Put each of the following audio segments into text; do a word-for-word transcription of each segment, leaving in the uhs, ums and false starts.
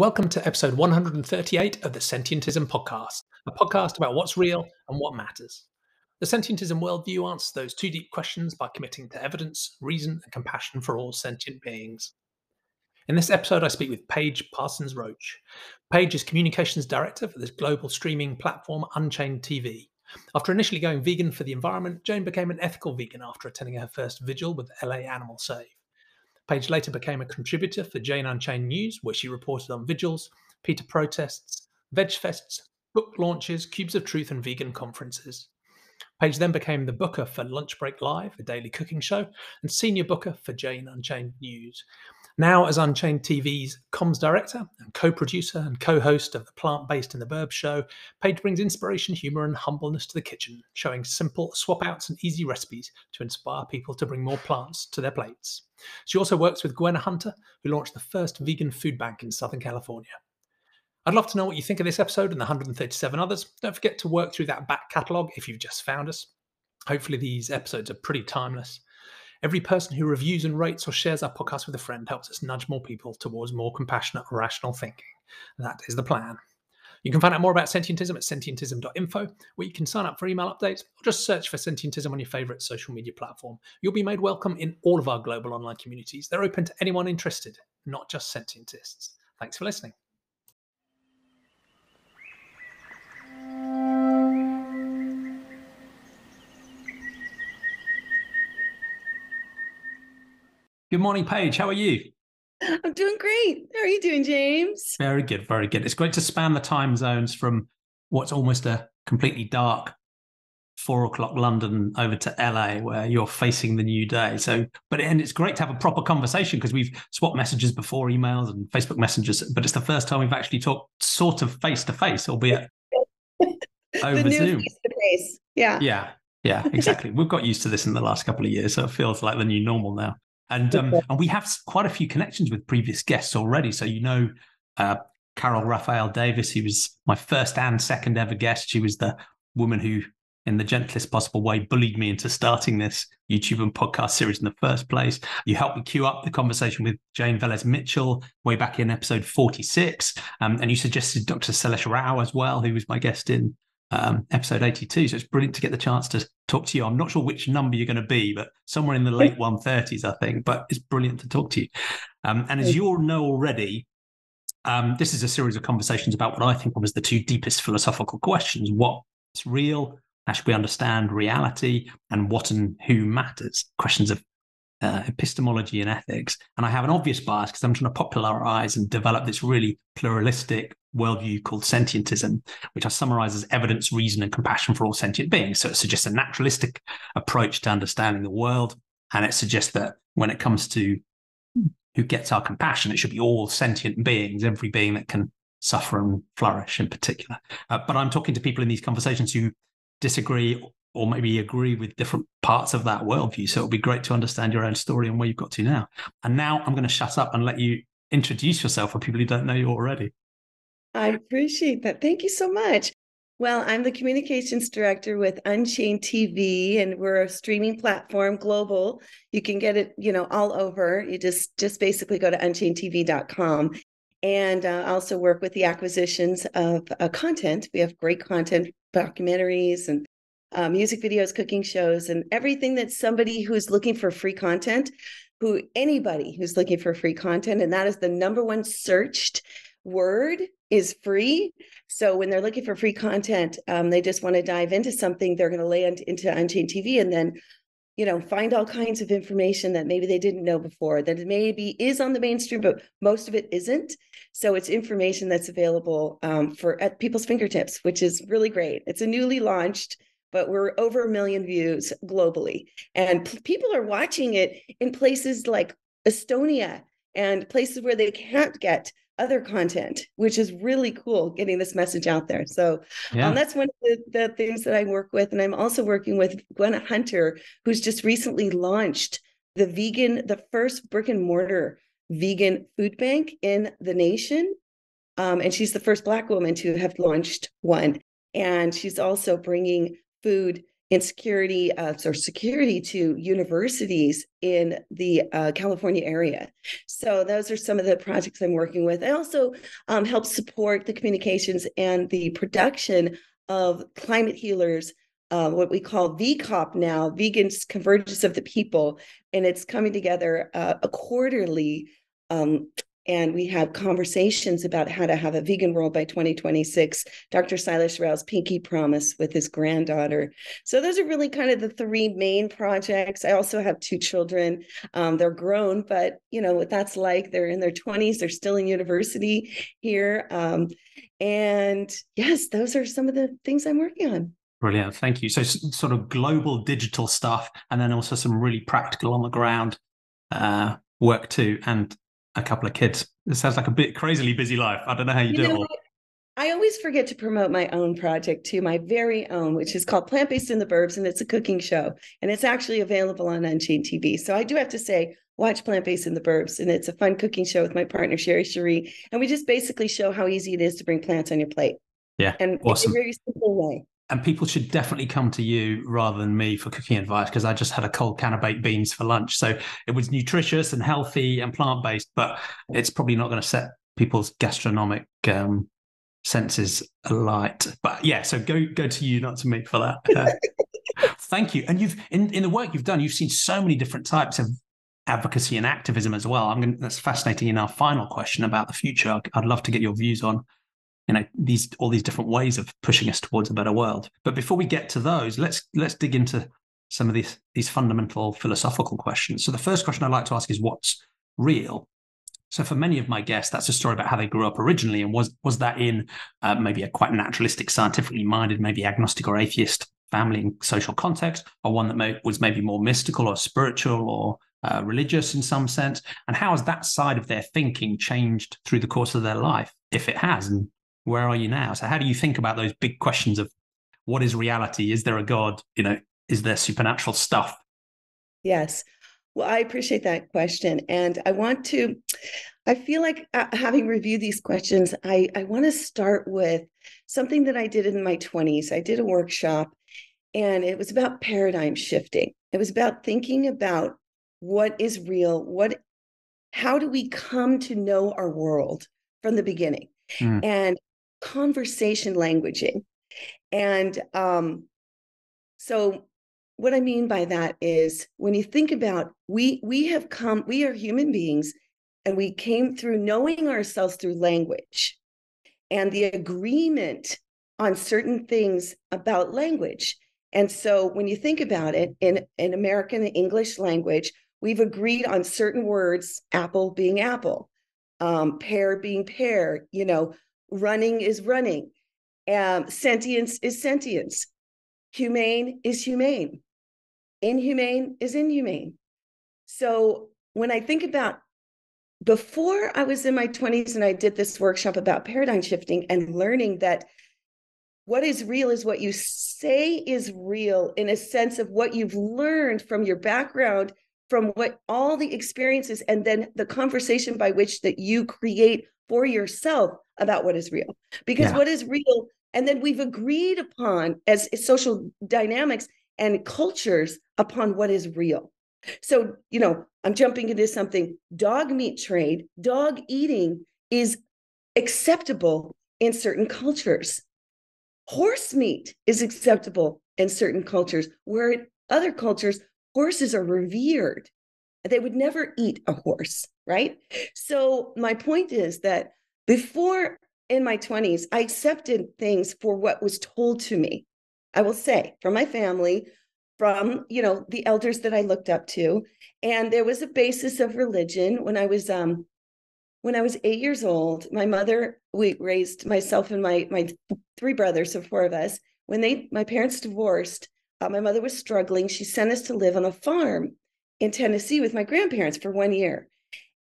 Welcome to episode one hundred thirty-eight of the Sentientism podcast, a podcast about what's real and what matters. The Sentientism worldview answers those two deep questions by committing to evidence, reason, and compassion for all sentient beings. In this episode, I speak with Paige Parsons-Roach. Paige is Communications Director for the global streaming platform Unchained T V. After initially going vegan for the environment, Jane became an ethical vegan after attending her first vigil with L A Animal Save. Paige later became a contributor for Jane Unchained News, where she reported on vigils, PETA protests, veg fests, book launches, Cubes of Truth, and vegan conferences. Paige then became the booker for Lunch Break Live, a daily cooking show, and senior booker for Jane Unchained News. Now as Unchained T V's comms director and co-producer and co-host of the Plant Based in the Burbs show, Paige brings inspiration, humour and humbleness to the kitchen, showing simple swap-outs and easy recipes to inspire people to bring more plants to their plates. She also works with Gwenna Hunter, who launched the first vegan food bank in Southern California. I'd love to know what you think of this episode and the one hundred thirty-seven others. Don't forget to work through that back catalogue if you've just found us. Hopefully these episodes are pretty timeless. Every person who reviews and rates or shares our podcast with a friend helps us nudge more people towards more compassionate, rational thinking. That is the plan. You can find out more about Sentientism at sentientism dot info, where you can sign up for email updates or just search for Sentientism on your favourite social media platform. You'll be made welcome in all of our global online communities. They're open to anyone interested, not just sentientists. Thanks for listening. Good morning, Paige. How are you? I'm doing great. How are you doing, James? Very good, very good. It's great to span the time zones from what's almost a completely dark four o'clock London over to L A, where you're facing the new day. So, but and it's great to have a proper conversation because we've swapped messages before, emails and Facebook messengers, but it's the first time we've actually talked sort of face to face, albeit over the Zoom. Face to face. Yeah. Yeah. Yeah. Exactly. We've got used to this in the last couple of years, so it feels like the new normal now. And um, and we have quite a few connections with previous guests already. So, you know, uh, Carol Raphael Davis, who was my first and second ever guest. She was the woman who, in the gentlest possible way, bullied me into starting this YouTube and podcast series in the first place. You helped me queue up the conversation with Jane Velez Mitchell way back in episode forty-six. Um, and you suggested Doctor Sailesh Rao as well, who was my guest in um, episode eighty-two. So it's brilliant to get the chance to talk to you. I'm not sure which number you're going to be, but somewhere in the late one thirties, I think. But it's brilliant to talk to you. Um, and as you all know already, um, this is a series of conversations about what I think was the two deepest philosophical questions. What's real? How should we understand reality? And what and who matters? Questions of uh, epistemology and ethics. And I have an obvious bias because I'm trying to popularize and develop this really pluralistic worldview called sentientism, which I summarize as evidence, reason, and compassion for all sentient beings. So it suggests a naturalistic approach to understanding the world, and it suggests that when it comes to who gets our compassion, it should be all sentient beings, every being that can suffer and flourish in particular. Uh, but I'm talking to people in these conversations who disagree or maybe agree with different parts of that worldview. So it'll be great to understand your own story and where you've got to now. And now I'm going to shut up and let you introduce yourself for people who don't know you already. I appreciate that. Thank you so much. Well, I'm the communications director with Unchained T V, and we're a streaming platform global. You can get it, you know, all over. You just just basically go to unchained t v dot com, and uh, also work with the acquisitions of uh, content. We have great content, documentaries and uh, music videos, cooking shows, and everything that somebody who's looking for free content, who anybody who's looking for free content, and that is the number one searched word is free. So when they're looking for free content, um, they just want to dive into something, they're going to lay into Unchained T V and then, you know, find all kinds of information that maybe they didn't know before, that maybe is on the mainstream, but most of it isn't. So it's information that's available um, for at people's fingertips, which is really great. It's a newly launched, but we're over a million views globally. And p- people are watching it in places like Estonia and places where they can't get other content, which is really cool, getting this message out there. So yeah. um, that's one of the, the things that I work with. And I'm also working with Gwenna Hunter, who's just recently launched the vegan, the first brick and mortar vegan food bank in the nation. Um, and she's the first Black woman to have launched one. And she's also bringing food insecurity uh, or security to universities in the uh, California area. So those are some of the projects I'm working with. I also um, help support the communications and the production of Climate Healers, uh, what we call V COP now, Vegans Convergence of the People. And it's coming together uh, a quarterly, um, and we have conversations about how to have a vegan world by twenty twenty-six, Doctor Sailesh Rao's Pinky Promise with his granddaughter. So those are really kind of the three main projects. I also have two children. Um, they're grown, but you know what that's like. They're in their twenties. They're still in university here. Um, and yes, those are some of the things I'm working on. Brilliant. Thank you. So sort of global digital stuff, and then also some really practical on the ground uh, work too. And a couple of kids. It sounds like a bit crazily busy life. I don't know how you, you do know, it all. I always forget to promote my own project too, my very own, which is called Plant Based in the Burbs, and it's a cooking show, and it's actually available on Unchained T V. So I do have to say, watch Plant Based in the Burbs, and it's a fun cooking show with my partner Sherry Cherie, and we just basically show how easy it is to bring plants on your plate. Yeah, and awesome. It's a very simple way. And people should definitely come to you rather than me for cooking advice, because I just had a cold can of baked beans for lunch. So it was nutritious and healthy and plant-based, but it's probably not going to set people's gastronomic um, senses alight. But yeah, so go go to you, not to me, for that. Uh, thank you. And you've in, in the work you've done, you've seen so many different types of advocacy and activism as well. I'm going to, that's fascinating. In our final question about the future, I'd love to get your views on, you know, these all these different ways of pushing us towards a better world. But before we get to those, let's let's dig into some of these these fundamental philosophical questions. So the first question I'd like to ask is, what's real? So for many of my guests, that's a story about how they grew up originally, and was was that in uh, maybe a quite naturalistic, scientifically minded, maybe agnostic or atheist family and social context, or one that may, was maybe more mystical or spiritual or uh, religious in some sense. And how has that side of their thinking changed through the course of their life, if it has? And where are you now? So how do you think about those big questions of what is reality? Is there a God? You know, is there supernatural stuff? Yes. Well, I appreciate that question. And I want to, I feel like uh, having reviewed these questions, I, I want to start with something that I did in my twenties. I did a workshop, and it was about paradigm shifting. It was about thinking about what is real, what, how do we come to know our world from the beginning? Mm. And conversation languaging. And um, so what I mean by that is, when you think about, we we have come, we are human beings, and we came through knowing ourselves through language and the agreement on certain things about language. And so when you think about it, in, in American English language, we've agreed on certain words, apple being apple, um, pear being pear, you know, running is running, um, sentience is sentience, humane is humane, inhumane is inhumane. So when I think about, before I was in my twenties and I did this workshop about paradigm shifting and learning that what is real is what you say is real, in a sense of what you've learned from your background, from what all the experiences, and then the conversation by which that you create for yourself about what is real. Because yeah. What is real, and then we've agreed upon as, as social dynamics and cultures upon what is real. So, you know, I'm jumping into something, dog meat trade, dog eating is acceptable in certain cultures. Horse meat is acceptable in certain cultures, where in other cultures, horses are revered. They would never eat a horse, right? So my point is that before, in my twenties, I accepted things for what was told to me. I will say, from my family, from, you know, the elders that I looked up to. And there was a basis of religion. When I was um, when I was eight years old, my mother, we raised myself and my my three brothers, so four of us. When they my parents divorced, Uh, my mother was struggling. She sent us to live on a farm in Tennessee with my grandparents for one year.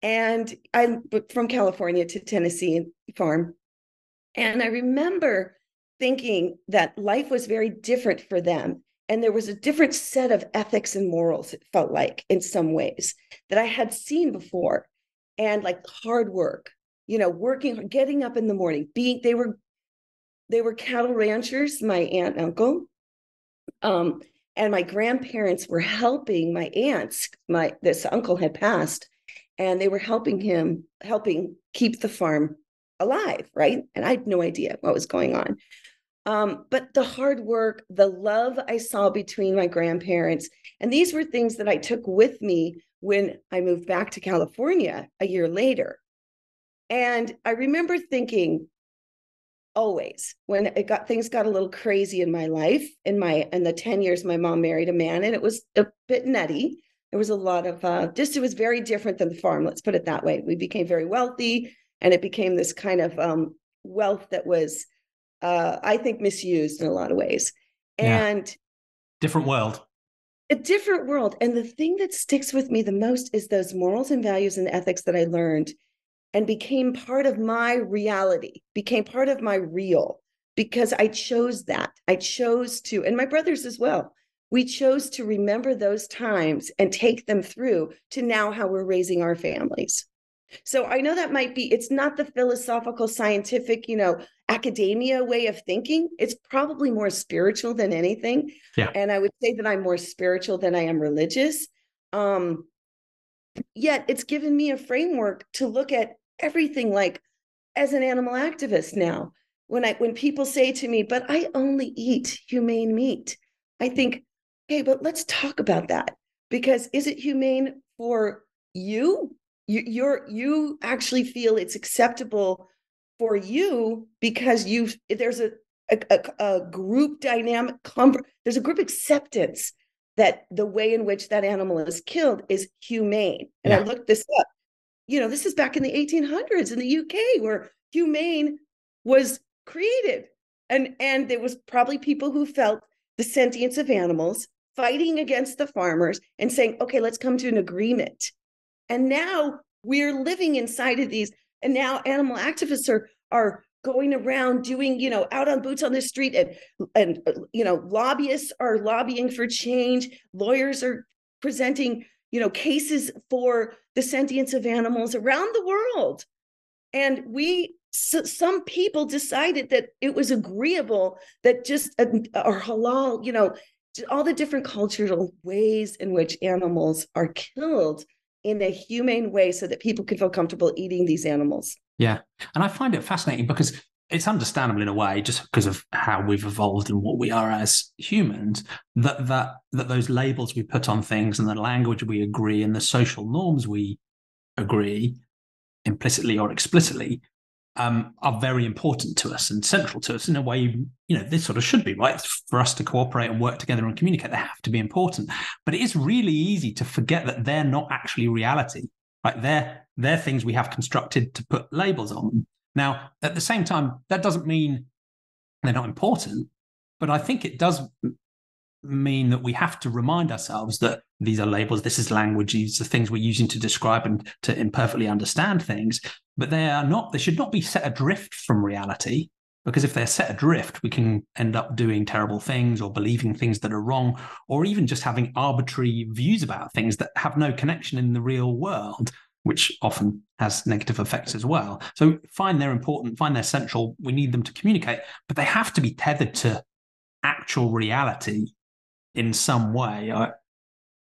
And I'm from California to Tennessee farm. And I remember thinking that life was very different for them. And there was a different set of ethics and morals, it felt like, in some ways, that I had seen before. And like hard work, you know, working, getting up in the morning, being, they were, they were cattle ranchers, my aunt and uncle. Um, And my grandparents were helping my aunts. My this uncle had passed, and they were helping him, helping keep the farm alive, right? And I had no idea what was going on. Um, but the hard work, the love I saw between my grandparents, and these were things that I took with me when I moved back to California a year later. And I remember thinking, always, when it got things got a little crazy in my life, in my in the ten years my mom married a man, and it was a bit nutty. There was a lot of uh, just it was very different than the farm. Let's put it that way. We became very wealthy, and it became this kind of um, wealth that was, uh, I think, misused in a lot of ways. And yeah. different world. A different world. And the thing that sticks with me the most is those morals and values and ethics that I learned and became part of my reality, became part of my real, because I chose that. I chose to, and my brothers as well, we chose to remember those times and take them through to now how we're raising our families. So I know that might be, it's not the philosophical, scientific, you know, academia way of thinking. It's probably more spiritual than anything. Yeah. And I would say that I'm more spiritual than I am religious. Um, yet it's given me a framework to look at everything like as an animal activist now. When I when people say to me, but I only eat humane meat, I think, okay, but let's talk about that. Because is it humane for you? You you're you actually feel it's acceptable for you because you there's a, a, a, a group dynamic, there's a group acceptance that the way in which that animal is killed is humane. And yeah. I looked this up, you know, this is back in the eighteen hundreds in the U K where humane was created. And, and there was probably people who felt the sentience of animals fighting against the farmers and saying, okay, let's come to an agreement. And now we're living inside of these. And now animal activists are, are going around doing, you know, out on boots on the street, and, and, you know, lobbyists are lobbying for change. Lawyers are presenting, you know, cases for the sentience of animals around the world. And we, so some people decided that it was agreeable that just a, or halal, you know, all the different cultural ways in which animals are killed in a humane way so that people could feel comfortable eating these animals. Yeah. And I find it fascinating because it's understandable in a way, just because of how we've evolved and what we are as humans, that that that those labels we put on things and the language we agree and the social norms we agree implicitly or explicitly um, are very important to us and central to us in a way, you know, this sort of should be, right? For us to cooperate and work together and communicate, they have to be important. But it is really easy to forget that they're not actually reality, right? They're, they're things we have constructed to put labels on. Now, at the same time, that doesn't mean they're not important, but I think it does mean that we have to remind ourselves that these are labels, this is language, these are things we're using to describe and to imperfectly understand things, but they are not, they should not be set adrift from reality, because if they're set adrift, we can end up doing terrible things or believing things that are wrong, or even just having arbitrary views about things that have no connection in the real world, which often has negative effects as well. So find they're important, find they're central, we need them to communicate, but they have to be tethered to actual reality in some way. I,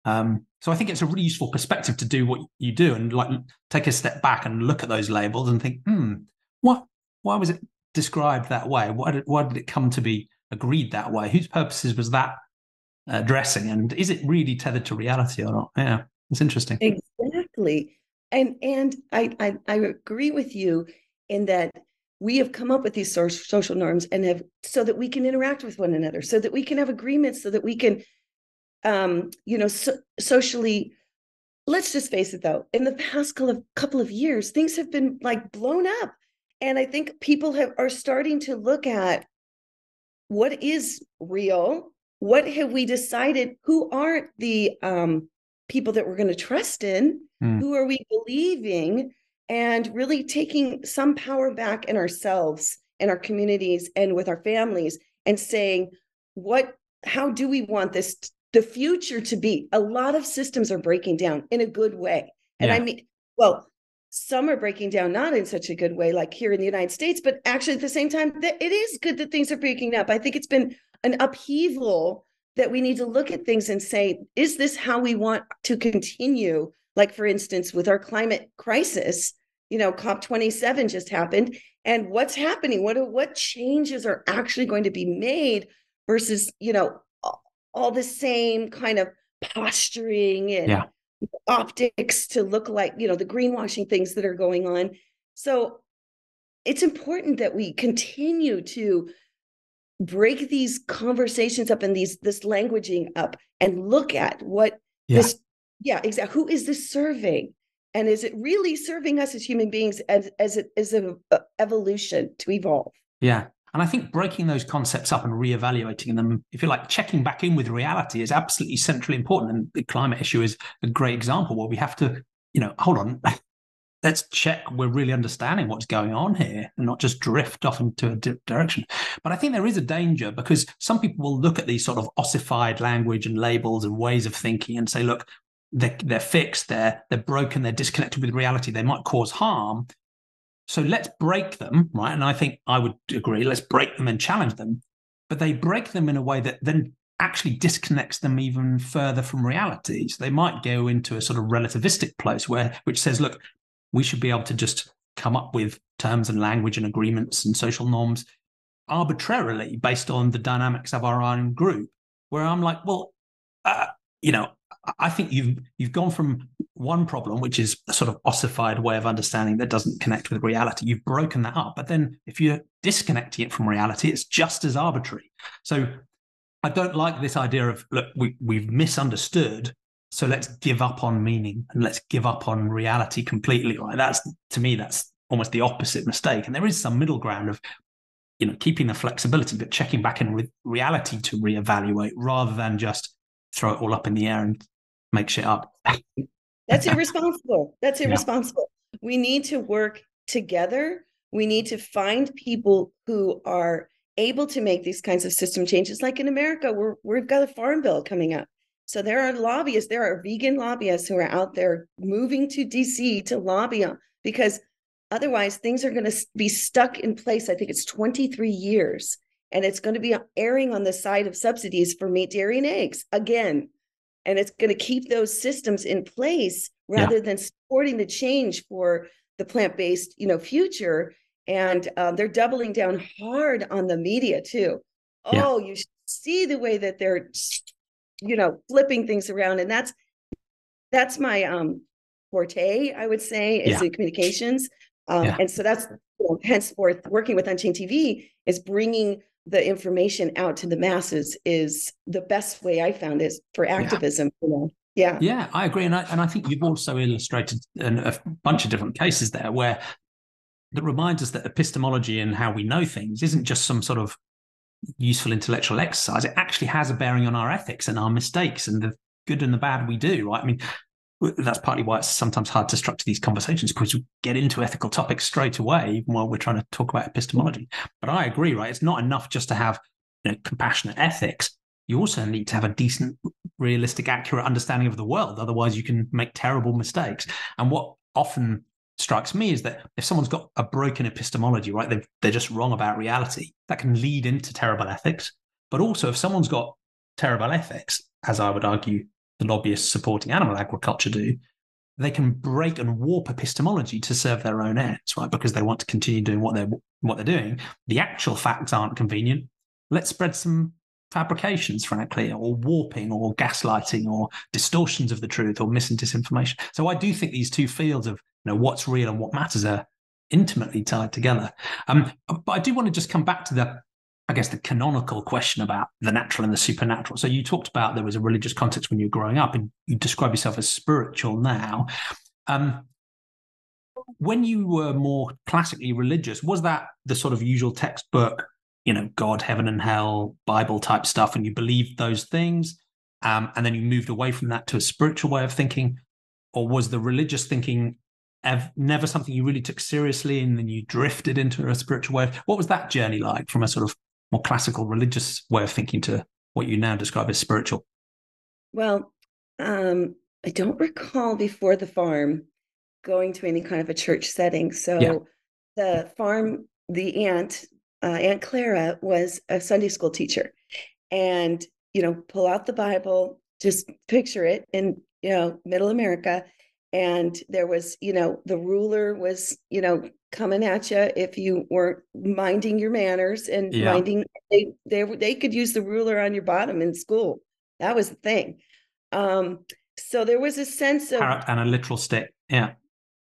um, so I think it's a really useful perspective to do what you do and like take a step back and look at those labels and think, hmm, what, why was it described that way? Why did, why did it come to be agreed that way? Whose purposes was that addressing? And is it really tethered to reality or not? Yeah, it's interesting. Exactly. And and I, I, I agree with you in that we have come up with these social norms and have so that we can interact with one another, so that we can have agreements, so that we can, um, you know, so, socially. Let's just face it, though. In the past couple of years, things have been like blown up. And I think people have are starting to look at what is real. What have we decided? Who aren't the um, people that we're going to trust in? Mm. Who are we believing? And really taking some power back in ourselves and our communities and with our families and saying, what, how do we want this, the future to be? A lot of systems are breaking down in a good way. And yeah. I mean, well, some are breaking down, not in such a good way, like here in the United States, but actually at the same time, it is good that things are breaking up. I think it's been an upheaval that we need to look at things and say, is this how we want to continue? Like, for instance, with our climate crisis, you know, COP twenty-seven just happened. And what's happening? What, what changes are actually going to be made versus, you know, all the same kind of posturing and yeah. optics to look like, you know, the greenwashing things that are going on. So it's important that we continue to break these conversations up and these this languaging up and look at what yeah. this yeah exactly who is this serving, and is it really serving us as human beings as as it is an evolution to evolve? Yeah, and I think breaking those concepts up and reevaluating them, if you like, checking back in with reality is absolutely centrally important. And the climate issue is a great example where we have to, you know, hold on. Let's check we're really understanding what's going on here and not just drift off into a di- direction. But I think there is a danger because some people will look at these sort of ossified language and labels and ways of thinking and say, look, they're, they're fixed, they're, they're broken, they're disconnected with reality, they might cause harm. So let's break them, right? And I think I would agree, let's break them and challenge them. But they break them in a way that then actually disconnects them even further from reality. So they might go into a sort of relativistic place where which says, look, we should be able to just come up with terms and language and agreements and social norms arbitrarily based on the dynamics of our own group, where I'm like, well, uh, you know, I think you've you've gone from one problem, which is a sort of ossified way of understanding that doesn't connect with reality. You've broken that up. But then if you're disconnecting it from reality, it's just as arbitrary. So I don't like this idea of, look, we, we've misunderstood. So let's give up on meaning and let's give up on reality completely. Right? That's, to me, that's almost the opposite mistake. And there is some middle ground of, you know, keeping the flexibility, but checking back in with reality to reevaluate rather than just throw it all up in the air and make shit up. That's irresponsible. That's irresponsible. Yeah. We need to work together. We need to find people who are able to make these kinds of system changes. Like in America, we're, we've got a farm bill coming up. So there are lobbyists, there are vegan lobbyists who are out there moving to D C to lobby on, because otherwise things are going to be stuck in place. I think it's twenty-three years, and it's going to be erring on the side of subsidies for meat, dairy, and eggs again. And it's going to keep those systems in place rather yeah. than supporting the change for the plant-based, you know, future. And uh, they're doubling down hard on the media too. Yeah. Oh, you see the way that they're... you know, flipping things around. And that's, that's my um, forte, I would say, is yeah. the communications. Um, yeah. And so that's, you know, henceforth, working with Unchained T V is bringing the information out to the masses is the best way I found is for activism. Yeah. You know? Yeah. Yeah, I agree. And I, and I think you've also illustrated a bunch of different cases there where that reminds us that epistemology and how we know things isn't just some sort of useful intellectual exercise. It actually has a bearing on our ethics and our mistakes and the good and the bad we do, right? I mean, that's partly why it's sometimes hard to structure these conversations, because we get into ethical topics straight away, even while we're trying to talk about epistemology. But I agree, right? It's not enough just to have, you know, compassionate ethics. You also need to have a decent, realistic, accurate understanding of the world. Otherwise, you can make terrible mistakes. And what often strikes me is that if someone's got a broken epistemology, right, they've, they're just wrong about reality, that can lead into terrible ethics. But also if someone's got terrible ethics, as I would argue the lobbyists supporting animal agriculture do, they can break and warp epistemology to serve their own ends, right, because they want to continue doing what they're, what they're doing. The actual facts aren't convenient. Let's spread some fabrications, frankly, or warping or gaslighting or distortions of the truth or mis and disinformation. So I do think these two fields of, you know, what's real and what matters are intimately tied together. Um, but I do want to just come back to the, I guess, the canonical question about the natural and the supernatural. So you talked about there was a religious context when you were growing up, and you describe yourself as spiritual now. Um, when you were more classically religious, was that the sort of usual textbook, you know, God, heaven and hell, Bible type stuff, and you believed those things, um, and then you moved away from that to a spiritual way of thinking? Or was the religious thinking never something you really took seriously, and then you drifted into a spiritual way? What was that journey like from a sort of more classical religious way of thinking to what you now describe as spiritual? Well, um, I don't recall before the farm going to any kind of a church setting. So yeah. the farm, the aunt, uh, Aunt Clara was a Sunday school teacher. And you know, pull out the Bible, just picture it in, you know, middle America. And there was, you know, the ruler was, you know, coming at you if you weren't minding your manners and yeah. minding, they, they they could use the ruler on your bottom in school. That was the thing. Um, so there was a sense of carrot and a literal stick. Yeah.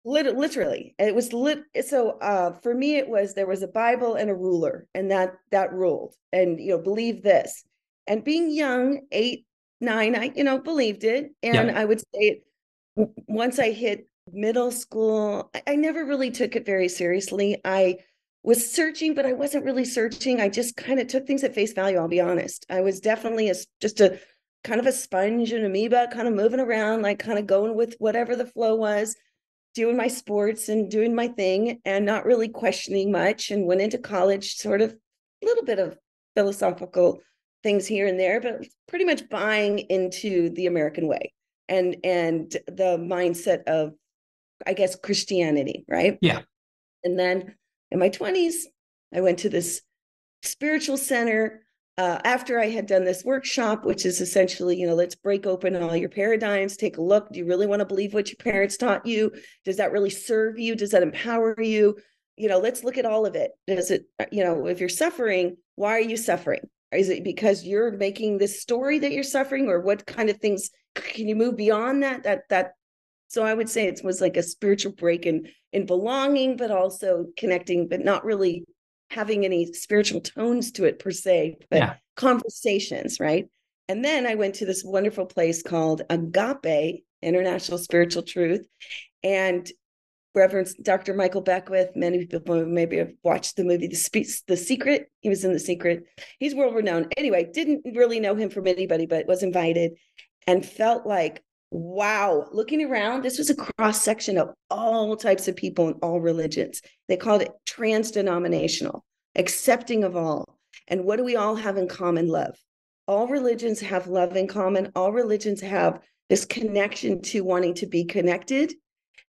Lit- literally. It was lit. So uh, for me, it was, there was a Bible and a ruler, and that, that ruled, and, you know, believe this, and being young, eight, nine, I, you know, believed it. And yeah. I would say once I hit middle school, I, I never really took it very seriously. I was searching, but I wasn't really searching. I just kind of took things at face value. I'll be honest. I was definitely a, just a kind of a sponge, an amoeba, kind of moving around, like kind of going with whatever the flow was, doing my sports and doing my thing and not really questioning much, and went into college sort of a little bit of philosophical things here and there, but pretty much buying into the American way and and the mindset of, I guess, Christianity, right? Yeah. And then in my twenties, I went to this spiritual center uh, after I had done this workshop, which is essentially, you know, let's break open all your paradigms, take a look. Do you really want to believe what your parents taught you? Does that really serve you? Does that empower you? You know, let's look at all of it. Does it, you know, if you're suffering, why are you suffering? Is it because you're making this story that you're suffering, or what kind of things can you move beyond that? That, that, so I would say it was like a spiritual break in, in belonging, but also connecting, but not really having any spiritual tones to it per se, but yeah. conversations. Right. And then I went to this wonderful place called Agape International Spiritual Truth, and Reverend Doctor Michael Beckwith. Many people maybe have watched the movie The, the Secret. He was in The Secret. He's world-renowned. Anyway, didn't really know him from anybody, but was invited and felt like, wow, looking around, this was a cross-section of all types of people and all religions. They called it trans-denominational, accepting of all. And what do we all have in common? Love. All religions have love in common. All religions have this connection to wanting to be connected.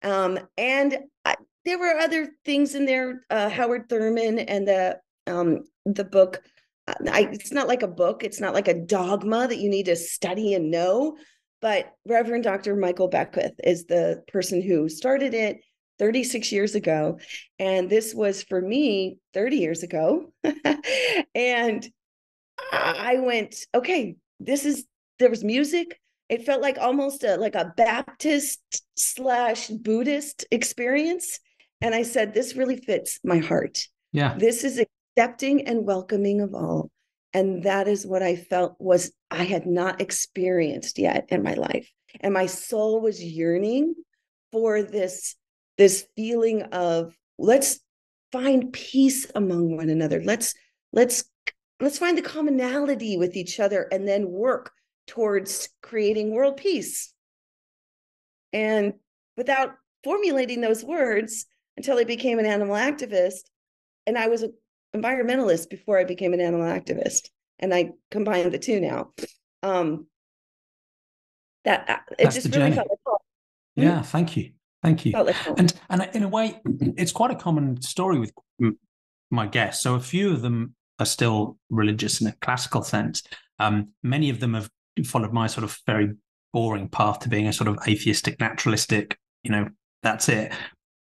Um, and I, there were other things in there, uh, Howard Thurman and the, um, the book, I, it's not like a book, it's not like a dogma that you need to study and know, but Reverend Doctor Michael Beckwith is the person who started it thirty-six years ago. And this was for me thirty years ago. And I went, okay, this is, there was music. It felt like almost a, like a Baptist slash Buddhist experience. And I said, this really fits my heart. Yeah. This is accepting and welcoming of all. And that is what I felt was I had not experienced yet in my life. And my soul was yearning for this, this feeling of, let's find peace among one another. Let's, let's, let's find the commonality with each other and then work towards creating world peace. And without formulating those words, until I became an animal activist, and I was an environmentalist before I became an animal activist, and I combined the two now. Um, that it That's just really journey. Felt like home. Yeah, thank you, thank you. Like and and in a way, it's quite a common story with my guests. So a few of them are still religious in a classical sense. Um, many of them have followed my sort of very boring path to being a sort of atheistic, naturalistic, you know, that's it.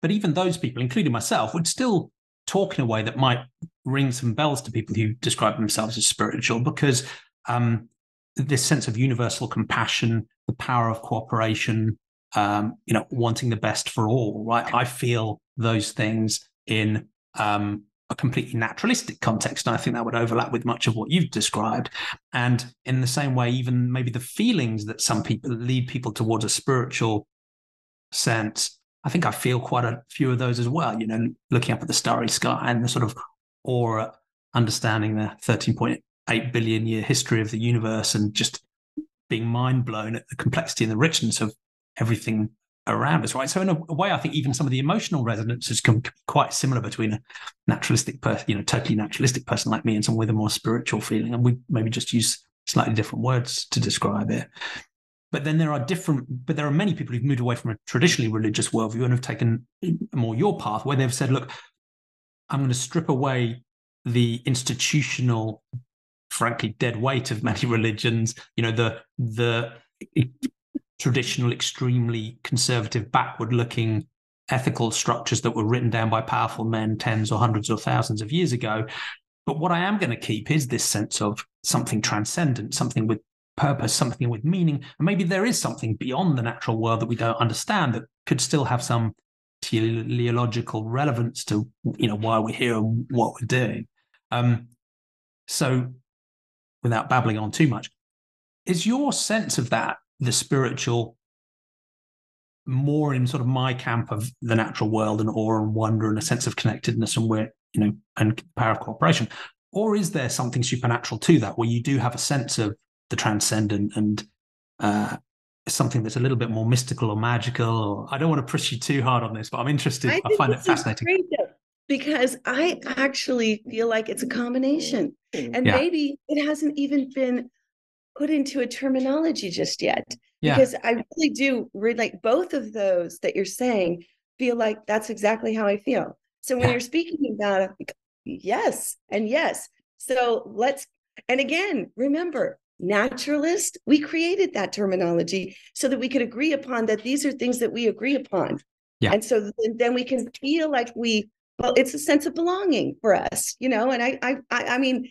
But even those people, including myself, would still talk in a way that might ring some bells to people who describe themselves as spiritual, because um, this sense of universal compassion, the power of cooperation, um, you know, wanting the best for all, right? I feel those things in um, a completely naturalistic context. And I think that would overlap with much of what you've described. And in the same way, even maybe the feelings that some people lead people towards a spiritual sense, I think I feel quite a few of those as well, you know, looking up at the starry sky and the sort of awe, understanding the thirteen point eight billion year history of the universe and just being mind blown at the complexity and the richness of everything around us, right? So in a way, I think even some of the emotional resonances can be quite similar between a naturalistic person, you know, totally naturalistic person like me and someone with a more spiritual feeling. And we maybe just use slightly different words to describe it. But then there are different, but there are many people who've moved away from a traditionally religious worldview and have taken more your path, where they've said, look, I'm going to strip away the institutional frankly dead weight of many religions, you know, the the traditional, extremely conservative, backward-looking ethical structures that were written down by powerful men tens or hundreds or thousands of years ago. But what I am going to keep is this sense of something transcendent, something with purpose, something with meaning. And maybe there is something beyond the natural world that we don't understand that could still have some teleological relevance to, you know, why we're here and what we're doing. Um, so without babbling on too much, is your sense of that, the spiritual, more in sort of my camp of the natural world and awe and wonder and a sense of connectedness and where, you know, and power of cooperation? Or is there something supernatural to that where you do have a sense of the transcendent and uh, something that's a little bit more mystical or magical? Or I don't want to push you too hard on this, but I'm interested. I, I find it fascinating. Because I actually feel like it's a combination. And yeah. maybe it hasn't even been put into a terminology just yet. Yeah. Because I really do relate both of those that you're saying, feel like that's exactly how I feel. So when yeah. you're speaking about it, like, yes, and yes. So let's, and again, remember, naturalist, we created that terminology so that we could agree upon that these are things that we agree upon. Yeah. And so th- then we can feel like we, well, it's a sense of belonging for us, you know, and I, I, I, I mean,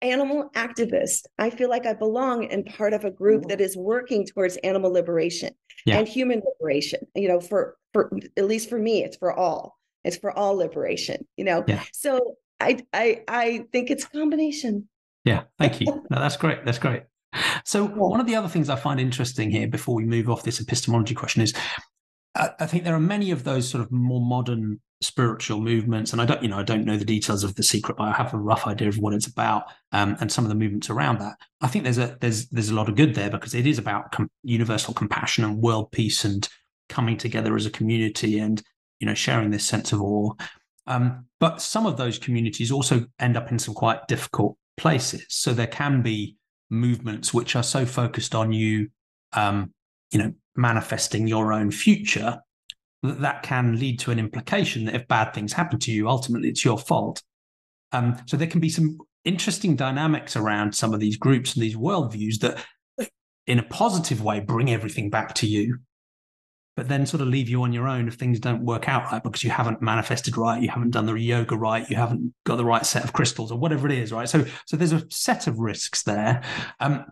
animal activist. I feel like I belong in part of a group that is working towards animal liberation yeah. and human liberation, you know, for, for, at least for me, it's for all, it's for all liberation, you know? Yeah. So I, I, I think it's a combination. Yeah. Thank you. No, that's great. That's great. So one of the other things I find interesting here before we move off this epistemology question is, I, I think there are many of those sort of more modern spiritual movements, and I don't, you know, I don't know the details of The Secret, but I have a rough idea of what it's about, um, and some of the movements around that. I think there's a there's there's a lot of good there because it is about com- universal compassion and world peace and coming together as a community and, you know, sharing this sense of awe. Um, but some of those communities also end up in some quite difficult places. So there can be movements which are so focused on you, um, you know, manifesting your own future, that can lead to an implication that if bad things happen to you, ultimately it's your fault. Um, so there can be some interesting dynamics around some of these groups and these worldviews that in a positive way bring everything back to you, but then sort of leave you on your own if things don't work out right because you haven't manifested right, you haven't done the yoga right, you haven't got the right set of crystals or whatever it is, right? So, so there's a set of risks there. Um,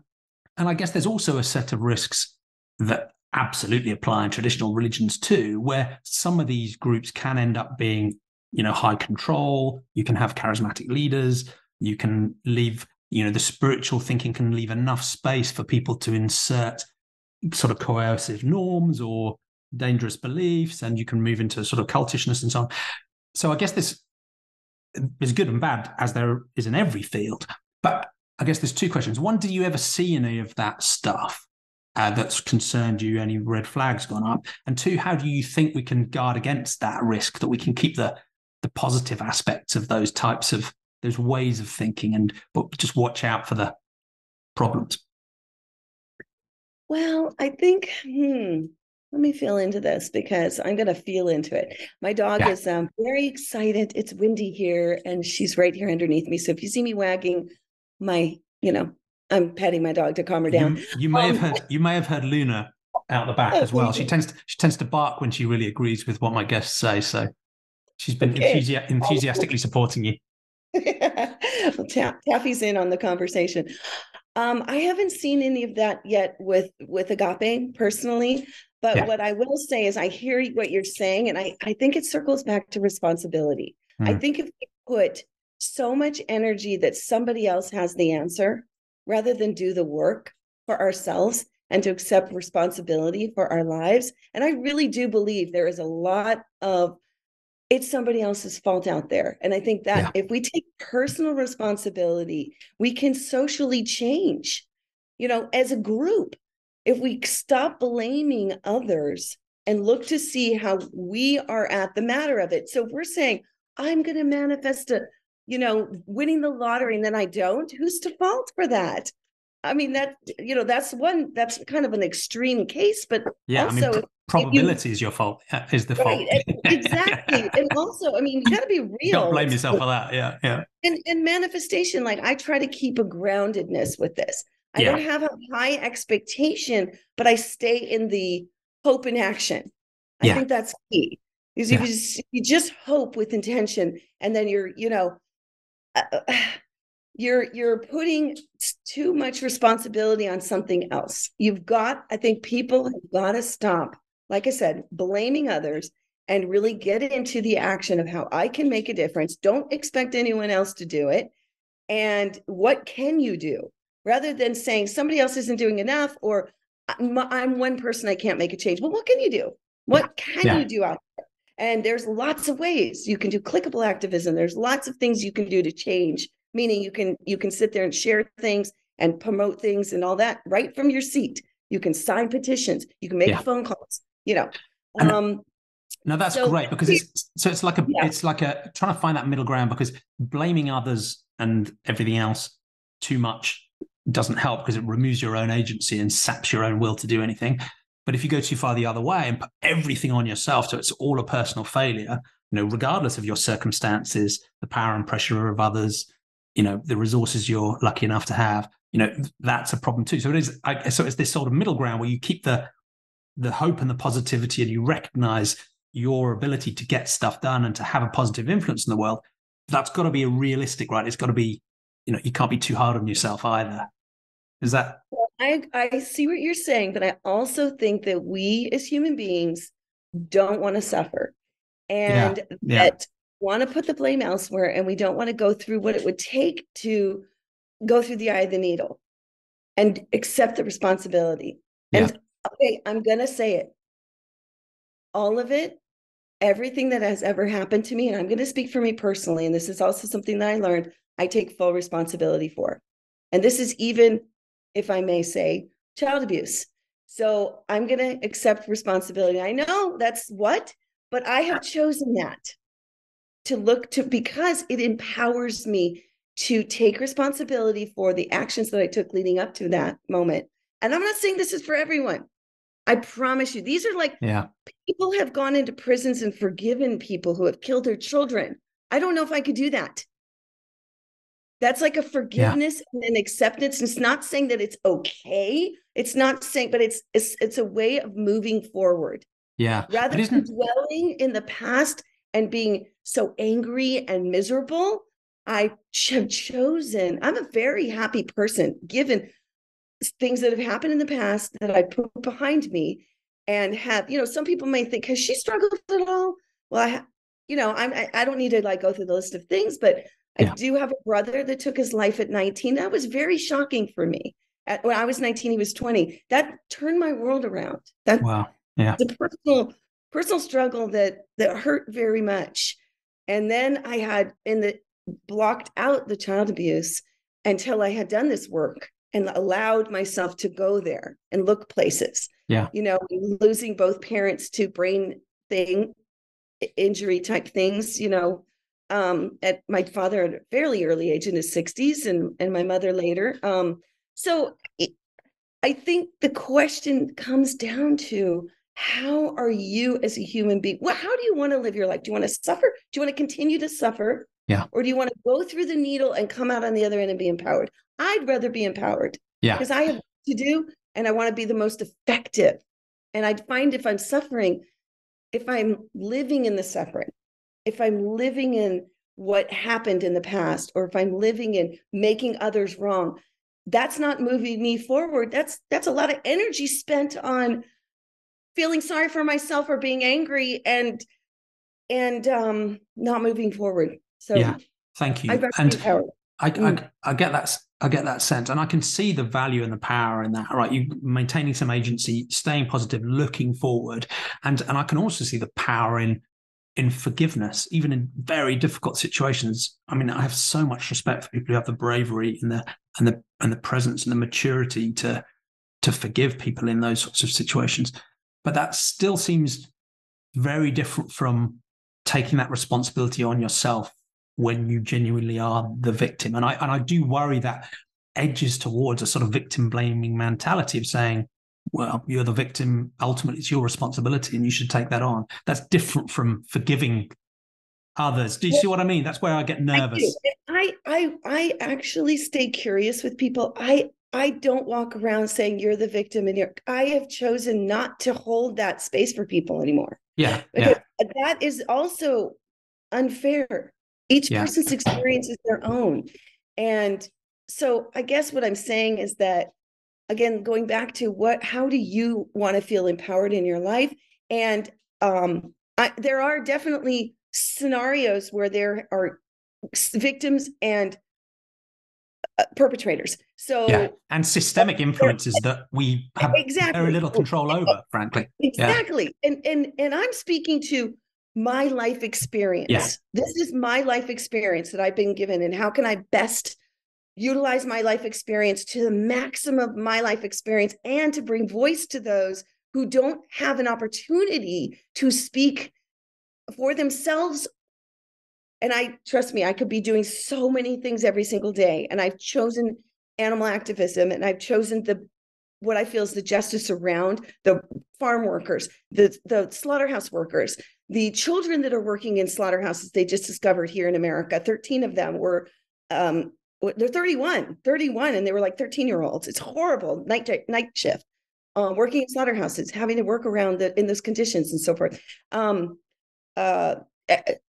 and I guess there's also a set of risks that absolutely apply in traditional religions too, where some of these groups can end up being, you know, high control. You can have charismatic leaders. You can leave, you know, the spiritual thinking can leave enough space for people to insert sort of coercive norms or dangerous beliefs, and you can move into sort of cultishness and so on. So I guess this is good and bad, as there is in every field. But I guess there's two questions. One, do you ever see any of that stuff? Uh, that's concerned you, any red flags gone up? And two, how do you think we can guard against that risk, that we can keep the the positive aspects of those types of, those ways of thinking, and but just watch out for the problems? Well, I think, hmm, let me feel into this because I'm going to feel into it. My dog yeah. is um, very excited. It's windy here and she's right here underneath me. So if you see me wagging my, you know, I'm petting my dog to calm her down. You, you may um, have heard you may have heard Luna out the back as well. She tends to, she tends to bark when she really agrees with what my guests say. So she's been okay. enthusi- enthusiastically supporting you. Well, ta- Taffy's in on the conversation. Um, I haven't seen any of that yet with with Agape personally, but yeah. what I will say is I hear what you're saying, and I, I think it circles back to responsibility. Mm. I think if we put so much energy that somebody else has the answer, rather than do the work for ourselves and to accept responsibility for our lives. And I really do believe there is a lot of, it's somebody else's fault out there. And I think that yeah. if we take personal responsibility, we can socially change, you know, as a group. If we stop blaming others and look to see how we are at the matter of it. So if we're saying, I'm going to manifest a, you know, winning the lottery and then I don't, who's to fault for that? I mean, that, you know, that's one, that's kind of an extreme case, but yeah, also I mean, probability you, is your fault, is the right, fault. Exactly. And also, I mean, you got to be real. You don't blame yourself for that. Yeah, yeah. And, and manifestation, like I try to keep a groundedness with this. I yeah. don't have a high expectation, but I stay in the hope and action. I yeah. think that's key. Because yeah. you, just, you just hope with intention, and then you're, you know, uh, you're you're putting too much responsibility on something else. You've got, I think people have got to stop, like I said, blaming others and really get into the action of how I can make a difference. Don't expect anyone else to do it. And what can you do? Rather than saying somebody else isn't doing enough, or I'm one person, I can't make a change. Well, what can you do? What can yeah. you do out there? And there's lots of ways you can do clickable activism. There's lots of things you can do to change, meaning you can you can sit there and share things and promote things and all that right from your seat. You can sign petitions. You can make yeah. phone calls. You know. Um, now that's so, great because it's so it's like a yeah. it's like a trying to find that middle ground, because blaming others and everything else too much doesn't help, because it removes your own agency and saps your own will to do anything. But if you go too far the other way and put everything on yourself, so it's all a personal failure, you know, regardless of your circumstances, the power and pressure of others, you know, the resources you're lucky enough to have, you know, that's a problem too. So it is. I, so it's this sort of middle ground where you keep the the hope and the positivity, and you recognize your ability to get stuff done and to have a positive influence in the world. That's got to be a realistic, right? It's got to be, you know, you can't be too hard on yourself either. Is that? I, I see what you're saying, but I also think that we as human beings don't want to suffer, and yeah, yeah. that want to put the blame elsewhere, and we don't want to go through what it would take to go through the eye of the needle and accept the responsibility. Yeah. And okay, I'm going to say it. All of it, everything that has ever happened to me, and I'm going to speak for me personally, and this is also something that I learned, I take full responsibility for. And this is even, if I may say, child abuse. So I'm going to accept responsibility. I know that's what, but I have chosen that to look to, because it empowers me to take responsibility for the actions that I took leading up to that moment. And I'm not saying this is for everyone. I promise you, these are like, yeah. people have gone into prisons and forgiven people who have killed their children. I don't know if I could do that. That's like a forgiveness yeah. and an acceptance. It's not saying that it's okay. It's not saying, but it's it's, it's a way of moving forward. Yeah. Rather than dwelling in the past and being so angry and miserable, I have chosen, I'm a very happy person, given things that have happened in the past that I put behind me and have, you know, some people may think, has she struggled at all? Well, I, you know, I'm, I, I don't need to like go through the list of things, but yeah. I do have a brother that took his life at nineteen. That was very shocking for me. At, when I was nineteen, he was twenty. That turned my world around. That, wow. Yeah. The personal, personal struggle that, that hurt very much. And then I had in the blocked out the child abuse until I had done this work and allowed myself to go there and look places. Yeah. You know, losing both parents to brain thing, injury type things, you know, um, at my father at a fairly early age in his sixties and, and my mother later. Um, so it, I think the question comes down to, how are you as a human being? Well, how do you want to live your life? Do you want to suffer? Do you want to continue to suffer? Yeah. Or do you want to go through the needle and come out on the other end and be empowered? I'd rather be empowered. Yeah. Because I have to do, and I want to be the most effective. And I find if I'm suffering, if I'm living in the suffering, if I'm living in what happened in the past, or if I'm living in making others wrong, that's not moving me forward. That's that's a lot of energy spent on feeling sorry for myself or being angry and and um, not moving forward. So yeah, thank you. And I, mm. I, I get that. I get that sense, and I can see the value and the power in that. Right, you maintaining some agency, staying positive, looking forward, and and I can also see the power in in forgiveness, even in very difficult situations. I mean, I have so much respect for people who have the bravery and the and the and the presence and the maturity to to forgive people in those sorts of situations. But that still seems very different from taking that responsibility on yourself when you genuinely are the victim. And I and I do worry that edges towards a sort of victim blaming mentality of saying, well, you're the victim. Ultimately, it's your responsibility and you should take that on. That's different from forgiving others. Do you well, see what I mean? That's where I get nervous. I, I, I actually stay curious with people. I, I don't walk around saying you're the victim, and you're, I have chosen not to hold that space for people anymore. Yeah. Because yeah. that is also unfair. Each yeah. person's experience is their own. And so I guess what I'm saying is that, again, going back to what, how do you want to feel empowered in your life? And um, I, there are definitely scenarios where there are victims and uh, perpetrators. So yeah. and systemic influences that we have exactly. very little control over, frankly. Exactly. Yeah. And and and I'm speaking to my life experience. Yeah. This is my life experience that I've been given, and how can I best utilize my life experience to the maximum of my life experience, and to bring voice to those who don't have an opportunity to speak for themselves. And I, trust me, I could be doing so many things every single day. And I've chosen animal activism, and I've chosen the, what I feel is the justice around the farm workers, the, the slaughterhouse workers, the children that are working in slaughterhouses. They just discovered here in America, thirteen of them were, um, they're thirty-one, thirty-one, and they were like thirteen year olds. It's horrible. Night night shift, um, working in slaughterhouses, having to work around the, in those conditions and so forth. Um, uh,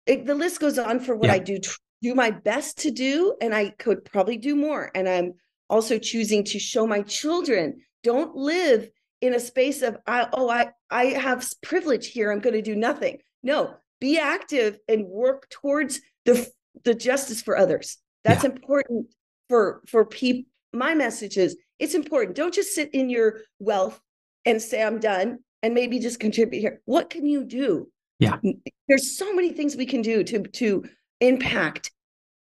it, the list goes on for what yeah. I do, do my best to do, and I could probably do more. And I'm also choosing to show my children, don't live in a space of, I, oh, I, I have privilege here, I'm going to do nothing. No, be active and work towards the the justice for others. That's yeah. important for, for people. My message is, it's important. Don't just sit in your wealth and say, I'm done, and maybe just contribute here. What can you do? Yeah. There's so many things we can do to, to impact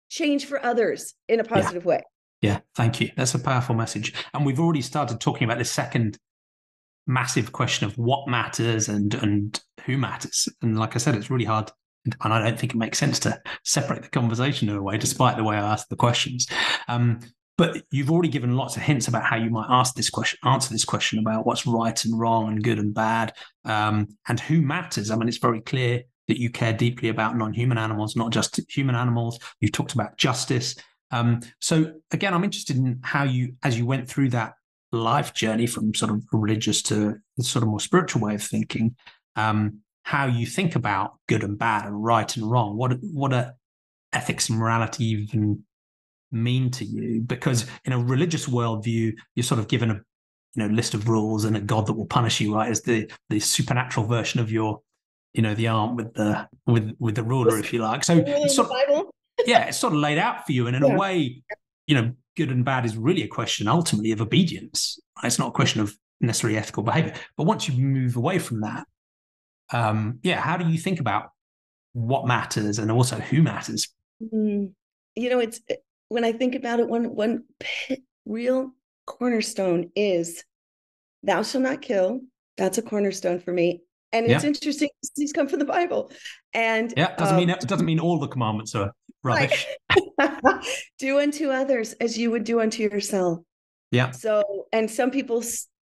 change for others in a positive yeah. way. Yeah. Thank you. That's a powerful message. And we've already started talking about the second massive question of what matters and, and who matters. And like I said, it's really hard, and I don't think it makes sense to separate the conversation in a way, despite the way I asked the questions. Um, but you've already given lots of hints about how you might ask this question, answer this question about what's right and wrong and good and bad, um, and who matters. I mean, it's very clear that you care deeply about non-human animals, not just human animals. You've talked about justice. Um, so again, I'm interested in how you, as you went through that life journey from sort of religious to the sort of more spiritual way of thinking, um, how you think about good and bad and right and wrong. What what do ethics and morality even mean to you? Because in a religious worldview, you're sort of given a you know list of rules and a God that will punish you, right? Is the the supernatural version of your you know the arm with the with with the ruler, if you like. So it's sort of, yeah, it's sort of laid out for you, and in yeah. a way, you know, good and bad is really a question ultimately of obedience. Right? It's not a question of necessarily ethical behavior. But once you move away from that, Um, yeah, how do you think about what matters and also who matters? Mm, you know, it's when I think about it, one one real cornerstone is thou shall not kill. That's a cornerstone for me. And it's yeah. interesting, these come from the Bible. And yeah, doesn't um, mean it doesn't mean all the commandments are rubbish. Like, do unto others as you would do unto yourself. Yeah. So, and some people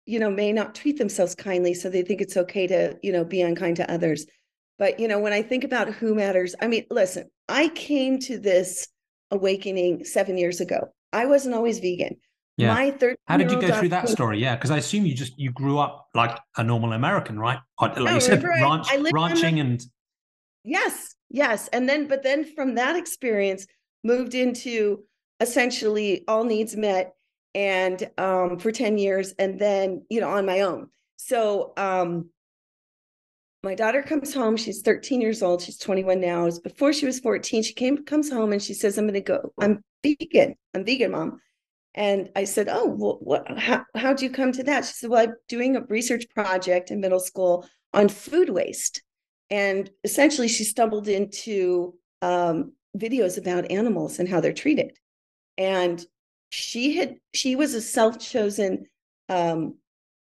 you know, may not treat themselves kindly. So they think it's okay to, you know, be unkind to others. But, you know, when I think about who matters, I mean, listen, I came to this awakening seven years ago. I wasn't always vegan. Yeah. My thirteen-year-old How did you go through that story? Yeah. Cause I assume you just, you grew up like a normal American, right? Like no, you said, ranch, I, I ranching and. Yes. Yes. And then, but then from that experience moved into essentially all needs met. And um, for ten years, and then, you know, on my own. So um, my daughter comes home. She's thirteen years old. She's twenty-one now. It was before she was fourteen. She came, comes home and she says, I'm going to go. I'm vegan. I'm vegan, Mom. And I said, oh, well, what, how, how'd you come to that? She said, well, I'm doing a research project in middle school on food waste. And essentially she stumbled into um, videos about animals and how they're treated. And She had, she was a self-chosen um,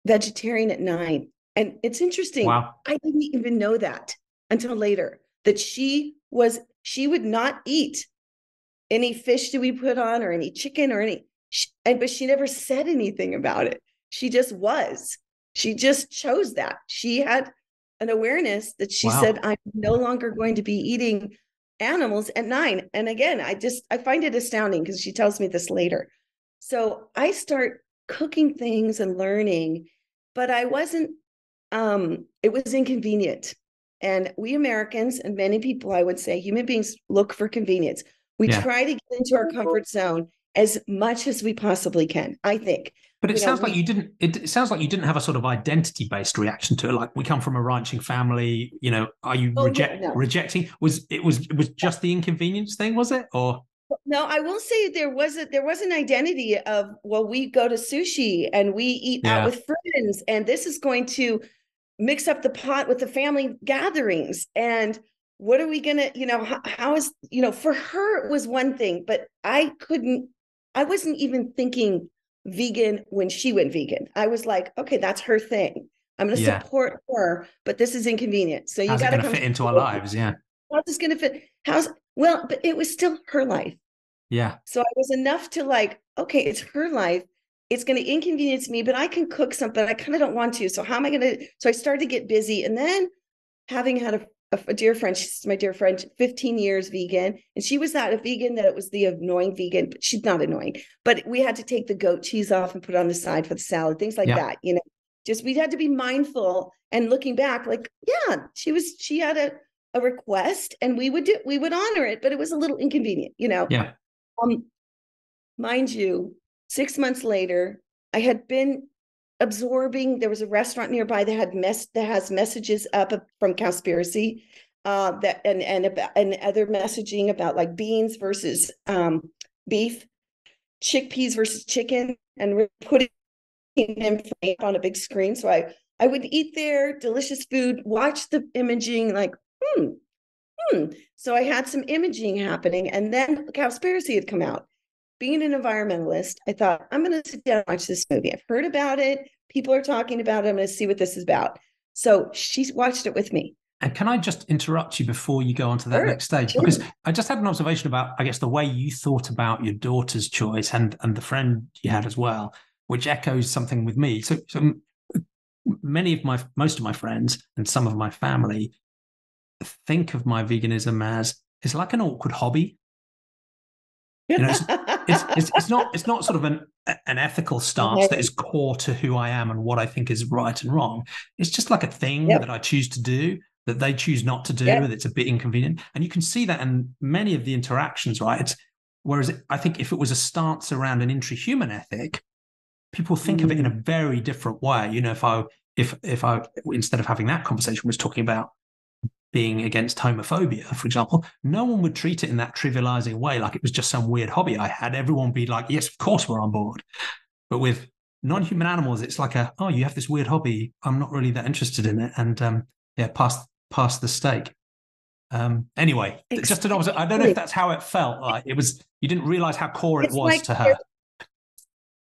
vegetarian at nine. And it's interesting. Wow. I didn't even know that until later, that she was, she would not eat any fish that we put on or any chicken or any, she, and, but she never said anything about it. She just was, She just chose that. She had an awareness that she wow. said, I'm no longer going to be eating animals at nine. And again, I just, I find it astounding because she tells me this later. So I start cooking things and learning, but I wasn't, um, it was inconvenient. And we Americans and many people, I would say, human beings look for convenience. We yeah. try to get into our comfort zone as much as we possibly can, I think. But it you sounds know, like we, you didn't. It, it sounds like you didn't have a sort of identity-based reaction to it. Like, we come from a ranching family. You know, are you oh, reject, no. rejecting? Was it was it was just the inconvenience thing? Was it or? No, I will say there was a there was an identity of, well, we go to sushi and we eat yeah. out with friends, and this is going to mix up the pot with the family gatherings. And what are we gonna? You know, how, how is you know? For her, it was one thing, but I couldn't. I wasn't even thinking vegan when she went vegan. I was like, okay, that's her thing. I'm going to yeah. support her, but this is inconvenient. So you got to fit into our lives. Yeah. How's this going to fit? How's well, but it was still her life. Yeah. So I was enough to like, okay, it's her life. It's going to inconvenience me, but I can cook something. I kind of don't want to. So how am I going to? So I started to get busy. And then having had a, a, a dear friend, she's my dear friend, fifteen years vegan. And she was not a vegan that it was the annoying vegan, but she's not annoying. But we had to take the goat cheese off and put it on the side for the salad, things like yeah. that. You know, just we had to be mindful. And looking back, like, yeah, she was, she had a, a request and we would do, we would honor it, but it was a little inconvenient, you know? Yeah. Um, mind you, six months later, I had been absorbing. There was a restaurant nearby that had mess that has messages up from Cowspiracy, uh, that and and about, and other messaging about like beans versus um, beef, chickpeas versus chicken, and we're putting them on a big screen. So I I would eat there, delicious food, watch the imaging, like hmm, hmm. So I had some imaging happening, and then Cowspiracy had come out. Being an environmentalist, I thought, I'm going to sit down and watch this movie. I've heard about it. People are talking about it. I'm going to see what this is about. So she watched it with me. And can I just interrupt you before you go on to that sure. next stage? Sure. Because I just had an observation about, I guess, the way you thought about your daughter's choice and, and the friend you had as well, which echoes something with me. So, so many of my, most of my friends and some of my family think of my veganism as, it's like an awkward hobby. You know, it's, it's, it's, it's not it's not sort of an an ethical stance okay. that is core to who I am and what I think is right and wrong. It's just like a thing yep. that I choose to do that they choose not to do, yep. and it's a bit inconvenient. And you can see that in many of the interactions, right? It's, whereas it, I think if it was a stance around an intra-human ethic, people think mm-hmm. of it in a very different way. You know, if I if if I instead of having that conversation was talking about being against homophobia, for example, no one would treat it in that trivializing way, like it was just some weird hobby I had. Everyone be like, yes, of course we're on board. But with non-human animals, it's like a, oh, you have this weird hobby. I'm not really that interested in it. And um, yeah, past, past the stake. Um, anyway, exactly. just an opposite. I don't know if that's how it felt. Like it was, you didn't realize how core it's it was like to her.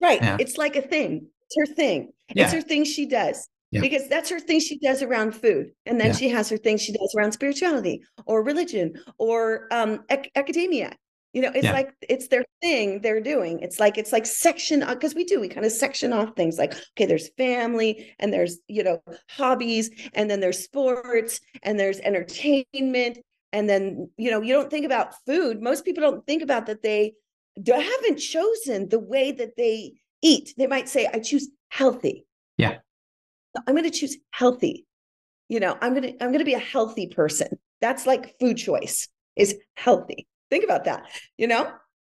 Right. Yeah. It's like a thing. It's her thing. Yeah. It's her thing she does. Yeah. Because that's her thing she does around food. And then yeah. she has her thing she does around spirituality or religion or um, ac- academia. You know, it's yeah. like it's their thing they're doing. It's like it's like section because we do. We kind of section off things like, OK, there's family and there's, you know, hobbies and then there's sports and there's entertainment. And then, you know, you don't think about food. Most people don't think about that. They haven't chosen the way that they eat. They might say, I choose healthy. Yeah. I'm going to choose healthy. You know, I'm going to, I'm going to be a healthy person. That's like food choice is healthy. Think about that. You know,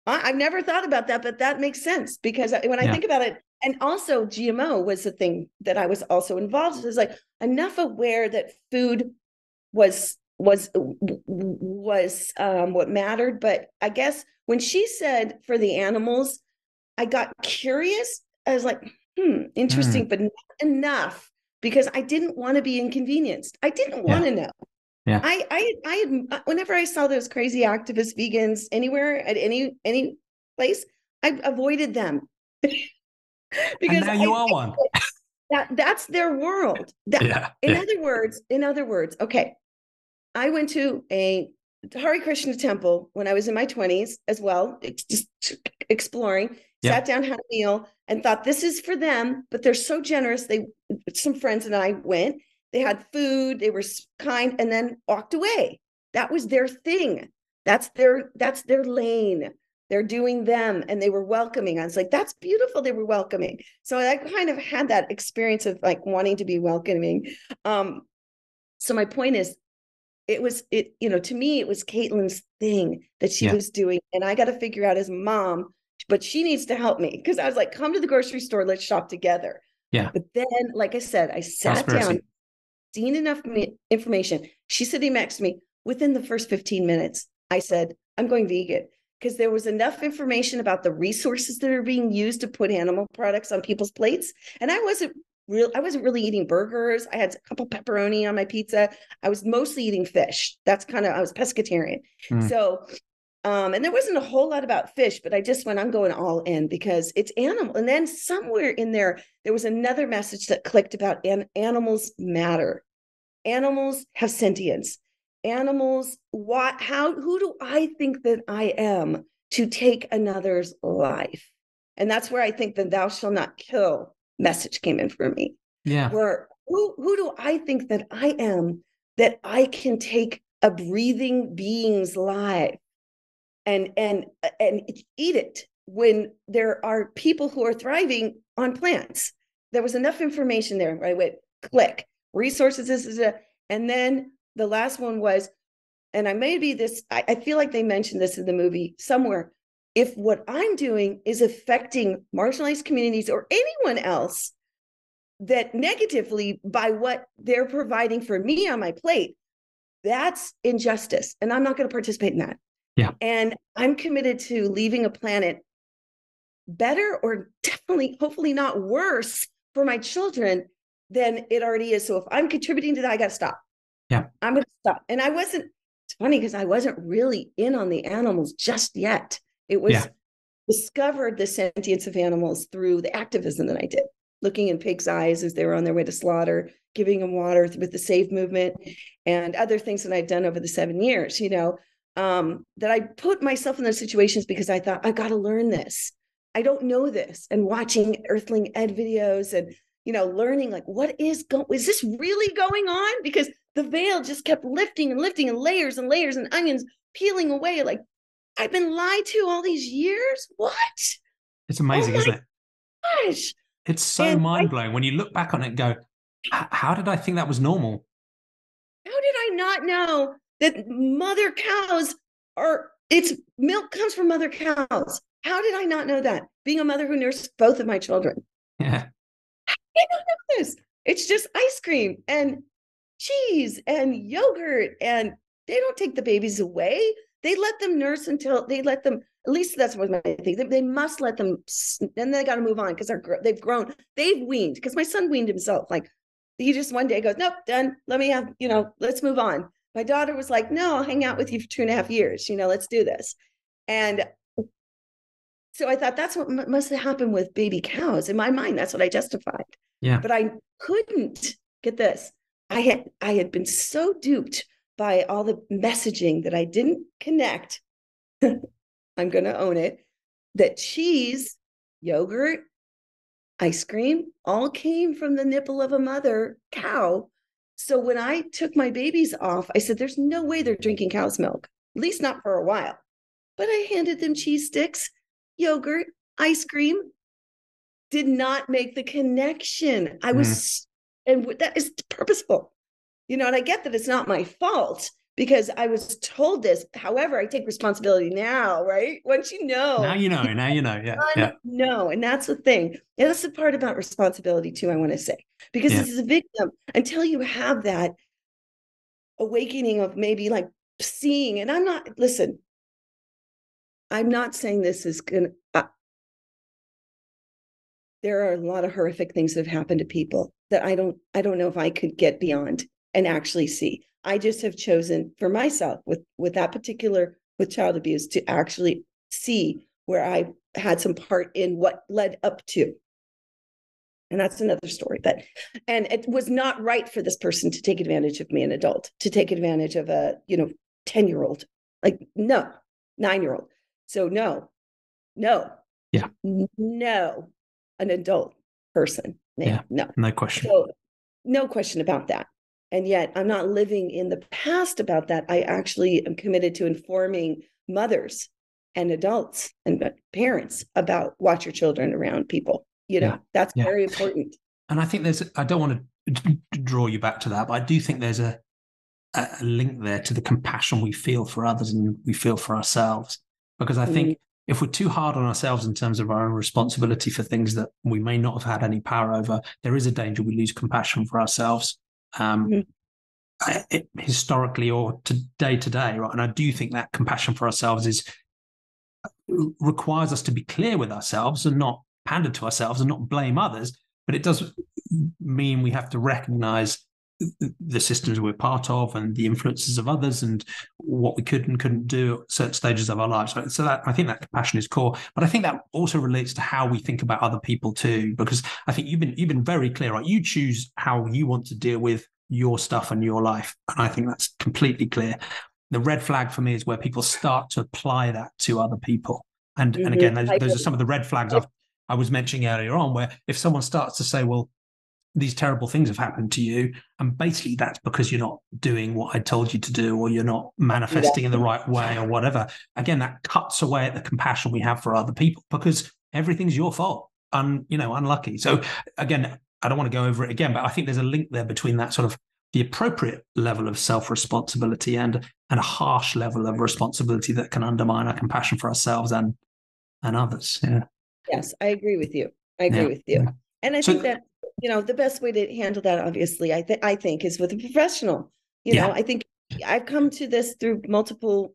I, I've never thought about that, but that makes sense because when I yeah. think about it, and also G M O was the thing that I was also involved with. It was like enough aware that food was, was, was um, what mattered. But I guess when she said for the animals, I got curious. I was like, Hmm, interesting, mm. but not enough because I didn't want to be inconvenienced. I didn't want to yeah. know. Yeah. I, I, I, whenever I saw those crazy activist vegans anywhere at any, any place, I avoided them because and now you I, are one. That, that's their world. That, yeah. In yeah. other words, in other words, okay. I went to a Hare Krishna temple when I was in my twenties as well, just exploring, yeah. Sat down, had a meal, and thought this is for them, but they're so generous. They, some friends and I went, they had food, they were kind, and then walked away. That was their thing. That's their, that's their lane. They're doing them, and they were welcoming. I was like, that's beautiful. They were welcoming. So I kind of had that experience of like wanting to be welcoming. Um, so my point is, it was, it, you know, to me, it was Caitlin's thing that she yeah. was doing. And I got to figure out as mom, but she needs to help me. Cause I was like, come to the grocery store, let's shop together. Yeah. But then, like I said, I sat Cowspiracy. down, seen enough information. She said, he maxed me within the first fifteen minutes. I said, I'm going vegan. Because there was enough information about the resources that are being used to put animal products on people's plates. And I wasn't real, I wasn't really eating burgers. I had a couple pepperoni on my pizza. I was mostly eating fish. That's kind of, I was pescatarian. Mm. So, um, and there wasn't a whole lot about fish, but I just went, I'm going all in because it's animal. And then somewhere in there, there was another message that clicked about an, animals matter. Animals have sentience. Animals, what, how, who do I think that I am to take another's life? And that's where I think the thou shall not kill message came in for me. Yeah. Where who, who do I think that I am that I can take a breathing being's life and, and, and eat it when there are people who are thriving on plants? There was enough information there, right? Wait, click resources. This is a, and then the last one was, and I may be this, I, I feel like they mentioned this in the movie somewhere. If what I'm doing is affecting marginalized communities or anyone else that negatively by what they're providing for me on my plate, that's injustice. And I'm not going to participate in that. Yeah. And I'm committed to leaving a planet better or definitely, hopefully not worse for my children than it already is. So if I'm contributing to that, I got to stop. Yeah, I'm going to stop. And I wasn't, it's funny because I wasn't really in on the animals just yet. It was yeah. discovered the sentience of animals through the activism that I did, looking in pigs' eyes as they were on their way to slaughter, giving them water with the Save movement and other things that I've done over the seven years, you know, um, that I put myself in those situations because I thought, I've got to learn this. I don't know this. And watching Earthling Ed videos and, you know, learning like, what is going, is this really going on? Because the veil just kept lifting and lifting and layers and layers and onions peeling away. Like, I've been lied to all these years. What? It's amazing, oh isn't it? Gosh. It's so mind blowing when you look back on it and go, how did I think that was normal? How did I not know that mother cows are, it's milk comes from mother cows? How did I not know that? Being a mother who nursed both of my children. Yeah. I don't know this. It's just ice cream and cheese and yogurt, and they don't take the babies away. They let them nurse until they let them, at least that's what my thing, they, they must let them, and they got to move on because they're they've grown, they've weaned, because my son weaned himself. Like, he just one day goes, nope, done, let me have, you know, let's move on. My daughter was like, no, I'll hang out with you for two and a half years, you know, let's do this. And so I thought that's what must have happened with baby cows in my mind. That's what I justified. Yeah, but I couldn't get this. I had I had been so duped by all the messaging that I didn't connect. I'm going to own it. That cheese, yogurt, ice cream all came from the nipple of a mother cow. So when I took my babies off, I said, there's no way they're drinking cow's milk, at least not for a while. But I handed them cheese sticks, yogurt, ice cream. Did not make the connection. I was mm. And that is purposeful, you know, and I get that it's not my fault because I was told this. However, I take responsibility now, right? Once you know. Now you know, now you know, yeah. yeah. No, and that's the thing. And that's the part about responsibility too, I want to say, because yeah. this is a victim. Until you have that awakening of maybe like seeing, and I'm not, listen, I'm not saying this is going to, uh, there are a lot of horrific things that have happened to people that I don't, I don't know if I could get beyond and actually see. I just have chosen for myself with, with that particular, with child abuse, to actually see where I had some part in what led up to. And that's another story, but, and it was not right for this person to take advantage of me, an adult, to take advantage of a, you know, ten-year-old, like, no, nine-year-old. So no, no, yeah, no, an adult person, no, yeah, no, no question. So, no question about that. And yet I'm not living in the past about that. I actually am committed to informing mothers and adults and parents about watch your children around people. You know, yeah, that's yeah. very important. And I think there's, I don't want to draw you back to that, but I do think there's a, a link there to the compassion we feel for others and we feel for ourselves. Because I mm-hmm. think if we're too hard on ourselves in terms of our own responsibility for things that we may not have had any power over, there is a danger we lose compassion for ourselves. Um, mm-hmm. I, it, historically or today today, right? And I do think that compassion for ourselves is requires us to be clear with ourselves and not pander to ourselves and not blame others, but it does mean we have to recognize the systems we're part of and the influences of others and what we could and couldn't do at certain stages of our lives. So that, I think that compassion is core, but I think that also relates to how we think about other people too, because I think you've been, you've been very clear, right? You choose how you want to deal with your stuff and your life. And I think that's completely clear. The red flag for me is where people start to apply that to other people. And, mm-hmm. and again, those, those are some of the red flags I've, I was mentioning earlier on, where if someone starts to say, well, these terrible things have happened to you, and basically that's because you're not doing what I told you to do, or you're not manifesting yeah. in the right way or whatever. Again, that cuts away at the compassion we have for other people because everything's your fault and, you know, unlucky. So again, I don't want to go over it again, but I think there's a link there between that sort of the appropriate level of self-responsibility and and a harsh level of responsibility that can undermine our compassion for ourselves and and others. Yeah. Yes, I agree with you. I agree yeah. with you. And I so, think that, you know, the best way to handle that, obviously, I think I think is with a professional. You yeah. know, I think I've come to this through multiple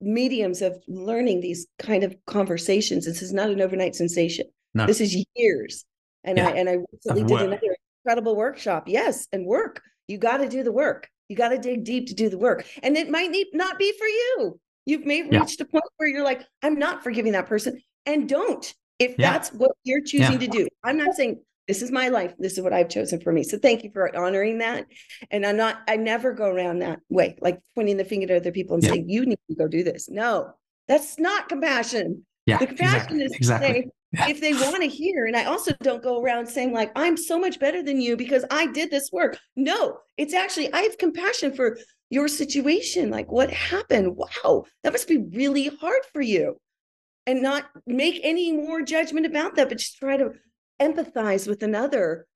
mediums of learning these kind of conversations. This is not an overnight sensation. No. This is years. And yeah. I and I recently and did another incredible workshop. Yes, and work. You got to do the work. You got to dig deep to do the work. And it might need, not be for you. You've may yeah. reached a point where you're like, I'm not forgiving that person. And don't, if yeah. that's what you're choosing yeah. to do. I'm not saying this is my life. This is what I've chosen for me. So thank you for honoring that. And I'm not, I never go around that way, like pointing the finger to other people and yeah. saying, you need to go do this. No, that's not compassion. Yeah, the compassion exactly. is exactly. saying, yeah. if they want to hear, and I also don't go around saying like, I'm so much better than you because I did this work. No, it's actually, I have compassion for your situation. Like what happened? Wow, that must be really hard for you. And not make any more judgment about that, but just try to empathize with another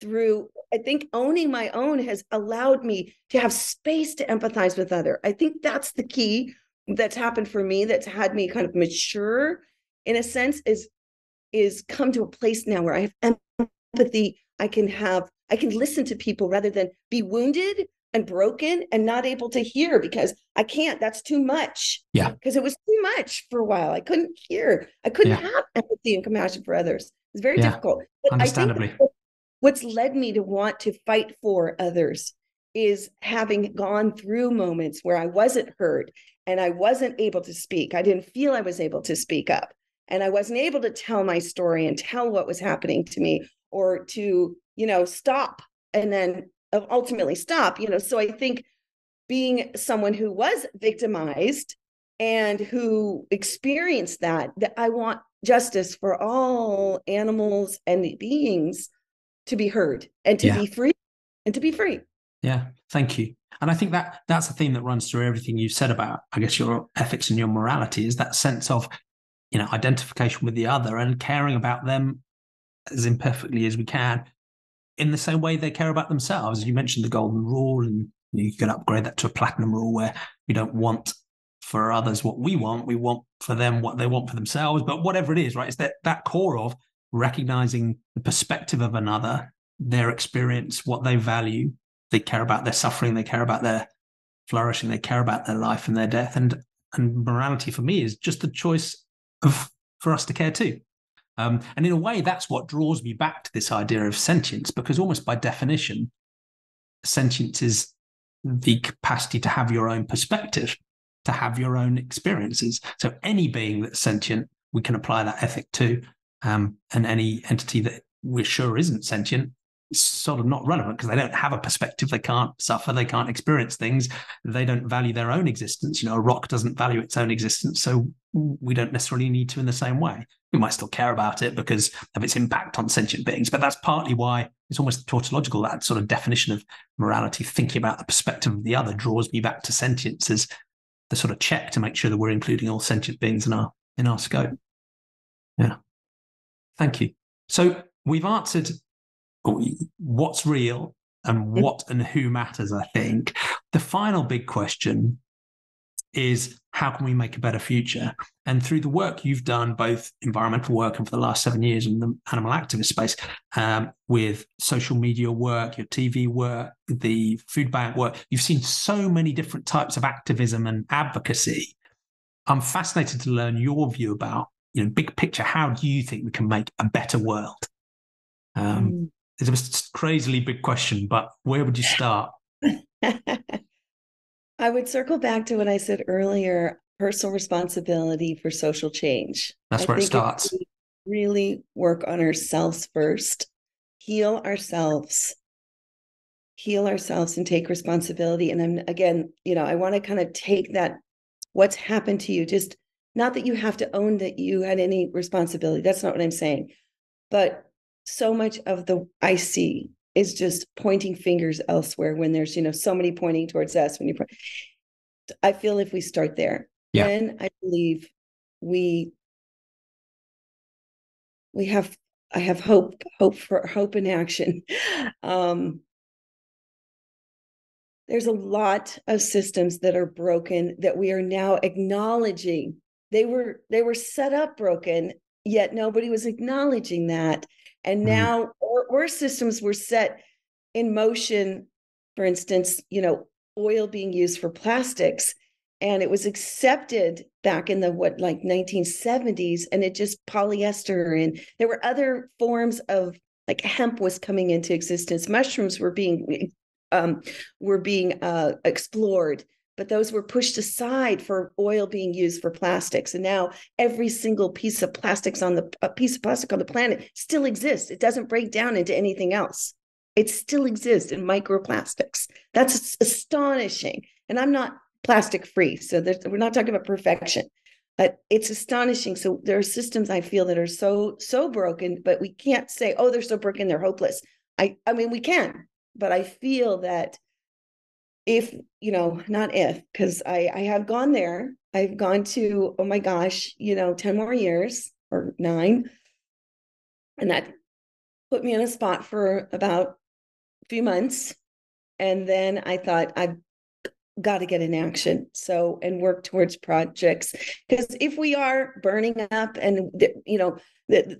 through, I think owning my own has allowed me to have space to empathize with other. I think that's the key that's happened for me, that's had me kind of mature in a sense, is is come to a place now where I have empathy. I can have, I can listen to people rather than be wounded and broken and not able to hear because I can't, that's too much. Yeah. Because it was too much for a while. I couldn't hear. I couldn't yeah. have empathy and compassion for others. It's very yeah. difficult. But understandably. I think what's led me to want to fight for others is having gone through moments where I wasn't heard and I wasn't able to speak. I didn't feel I was able to speak up and I wasn't able to tell my story and tell what was happening to me or to, you know, stop and then ultimately stop, you know. So I think being someone who was victimized and who experienced that, that I want justice for all animals and beings to be heard and to yeah. be free and to be free. Yeah, thank you. And I think that that's a theme that runs through everything you've said about, I guess, your ethics and your morality is that sense of, you know, identification with the other and caring about them as imperfectly as we can, in the same way they care about themselves. You mentioned the golden rule, and you can upgrade that to a platinum rule where we don't want for others what we want. We want for them what they want for themselves. But whatever it is, right, it's that, that core of recognizing the perspective of another, their experience, what they value. They care about their suffering. They care about their flourishing. They care about their life and their death. And and morality for me is just the choice of, for us to care too. Um, and in a way, that's what draws me back to this idea of sentience, because almost by definition, sentience is the capacity to have your own perspective, to have your own experiences. So any being that's sentient, we can apply that ethic to, um, and any entity that we're sure isn't sentient, sort of not relevant because they don't have a perspective. They can't suffer. They can't experience things. They don't value their own existence. You know, a rock doesn't value its own existence. So we don't necessarily need to in the same way. We might still care about it because of its impact on sentient beings. But that's partly why it's almost tautological, that sort of definition of morality, thinking about the perspective of the other, draws me back to sentience as the sort of check to make sure that we're including all sentient beings in our in our scope. Yeah. Thank you. So we've answered what's real and what and who matters, I think. The final big question is, how can we make a better future? And through the work you've done, both environmental work and for the last seven years in the animal activist space, um, with social media work, your T V work, the food bank work, you've seen so many different types of activism and advocacy. I'm fascinated to learn your view about, you know, big picture, how do you think we can make a better world? Um, mm. It's a crazily big question, but where would you start? I would circle back to what I said earlier, personal responsibility for social change. That's I where it starts. We really work on ourselves first, heal ourselves, heal ourselves and take responsibility. And I'm, again, you know, I want to kind of take that, what's happened to you, just not that you have to own that you had any responsibility. That's not what I'm saying. But so much of the I see is just pointing fingers elsewhere when there's, you know, so many pointing towards us. When you, I feel if we start there, yeah. then I believe we, we have, I have hope, hope for hope in action. Um, there's a lot of systems that are broken that we are now acknowledging. They were, they were set up broken, yet nobody was acknowledging that. And now or, or systems were set in motion, for instance, you know, oil being used for plastics. And it was accepted back in the, what, like nineteen seventies. And it just polyester. And there were other forms of, like, hemp was coming into existence. Mushrooms were being um, were being uh, explored. But those were pushed aside for oil being used for plastics. And now every single piece of plastics on the a piece of plastic on the planet still exists. It doesn't break down into anything else. It still exists in microplastics. That's astonishing. And I'm not plastic free. So we're not talking about perfection, but it's astonishing. So there are systems, I feel, that are so, so broken, but we can't say, oh, they're so broken, they're hopeless. I, I mean, we can, but I feel that if, you know, not if, because I, I have gone there, I've gone to, oh my gosh, you know, ten more years or nine. And that put me in a spot for about a few months. And then I thought, I've got to get in action. So, and work towards projects, because if we are burning up and, you know,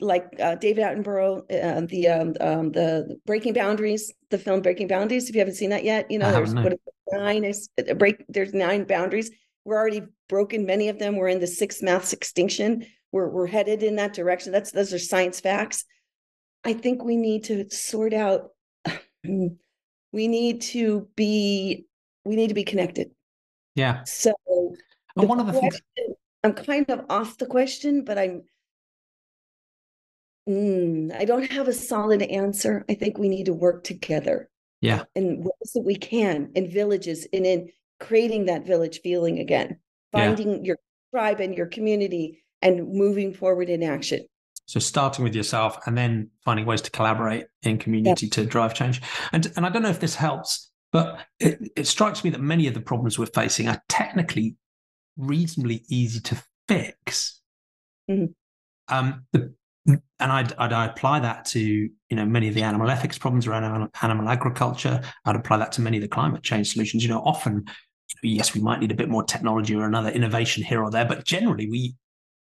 like uh, David Attenborough, uh, the um, um, the Breaking Boundaries, the film Breaking Boundaries. If you haven't seen that yet, you know, there's what, nine is uh, break. There's nine boundaries. We're already broken many of them. We're in the sixth mass extinction. We're we're headed in that direction. That's those are science facts. I think we need to sort out. We need to be. We need to be connected. Yeah. So, and one of the things I'm kind of off the question, but I'm. Mm, I don't have a solid answer. I think we need to work together. Yeah. In ways that we can, in villages, and in creating that village feeling again, finding yeah. your tribe and your community and moving forward in action. So starting with yourself and then finding ways to collaborate in community yeah. to drive change. And and I don't know if this helps, but it, it strikes me that many of the problems we're facing are technically reasonably easy to fix. Mm-hmm. Um, the And I'd, I'd I'd apply that to, you know, many of the animal ethics problems around animal, animal agriculture. I'd apply that to many of the climate change solutions. You know, often, yes, we might need a bit more technology or another innovation here or there, but generally we,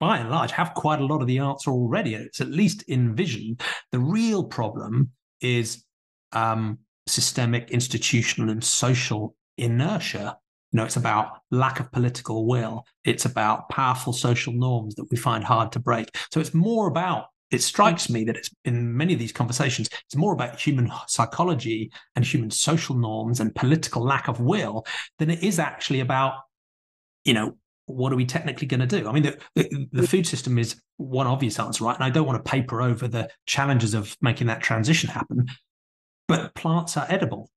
by and large, have quite a lot of the answer already. It's at least in vision. The real problem is um, systemic, institutional, and social inertia. You know, it's about lack of political will. It's about powerful social norms that we find hard to break. So it's more about, it strikes me that it's in many of these conversations, it's more about human psychology and human social norms and political lack of will than it is actually about, you know, what are we technically going to do? I mean, the, the, the food system is one obvious answer, right? And I don't want to paper over the challenges of making that transition happen. But plants are edible.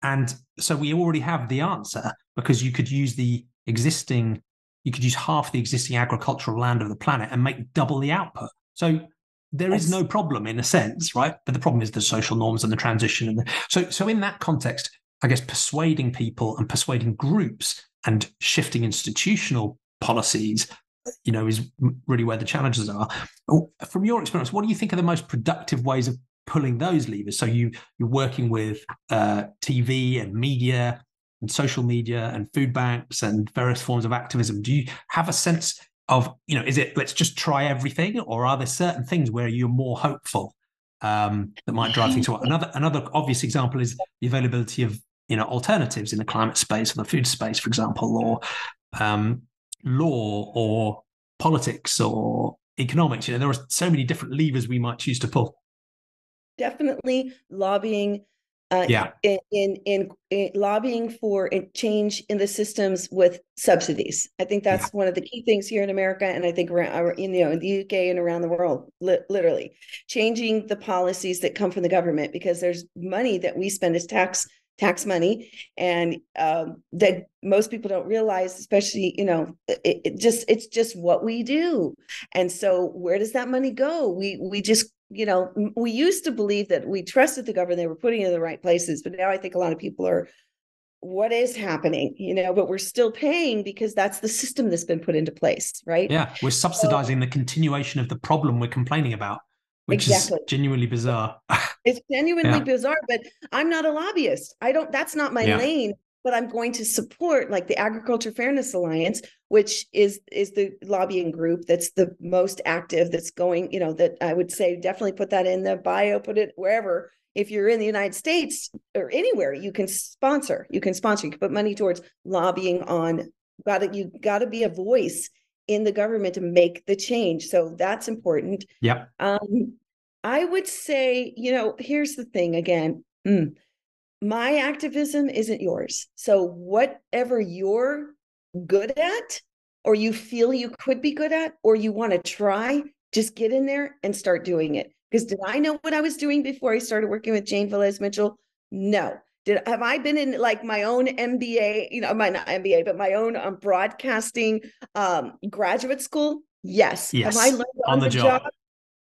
And so we already have the answer, because you could use the existing, you could use half the existing agricultural land of the planet and make double the output. So there yes. is no problem in a sense, right? But the problem is the social norms and the transition. And the, so, so in that context, I guess persuading people and persuading groups and shifting institutional policies, you know, is really where the challenges are. From your experience, what do you think are the most productive ways of pulling those levers? So you, you're working with uh, T V and media and social media and food banks and various forms of activism. Do you have a sense of, you know, is it let's just try everything, or are there certain things where you're more hopeful um, that might drive things forward? Another another obvious example is the availability of, you know, alternatives in the climate space or the food space, for example, or um, law or politics or economics. You know, there are so many different levers we might choose to pull. Definitely lobbying, uh, yeah. in, in, in, in lobbying for a change in the systems with subsidies. I think that's yeah. one of the key things here in America, and I think around, you know, in the U K and around the world, li- literally changing the policies that come from the government, because there's money that we spend as tax tax money, and um, that most people don't realize, especially, you know, it, it just it's just what we do. And so where does that money go? We we just you know, we used to believe that we trusted the government, they were putting it in the right places. But now I think a lot of people are, what is happening? You know, but we're still paying because that's the system that's been put into place, right? Yeah, we're subsidizing so, the continuation of the problem we're complaining about, which exactly. is genuinely bizarre. It's genuinely yeah. bizarre, but I'm not a lobbyist. I don't, that's not my yeah. lane. But I'm going to support like the Agriculture Fairness Alliance, which is is the lobbying group that's the most active, that's going, you know, that I would say definitely put that in the bio, put it wherever. If you're in the United States or anywhere, you can sponsor, you can sponsor, you can put money towards lobbying on, got it, you got to be a voice in the government to make the change. So that's important. Yeah. Um, I would say, you know, here's the thing again. Mm, My activism isn't yours. So whatever you're good at, or you feel you could be good at, or you want to try, just get in there and start doing it. Because did I know what I was doing before I started working with Jane Velez Mitchell? No. Did have I been in like my own M B A, you know, my not M B A, but my own um, broadcasting um, graduate school? Yes. yes. Have I learned on, on the, the job? job?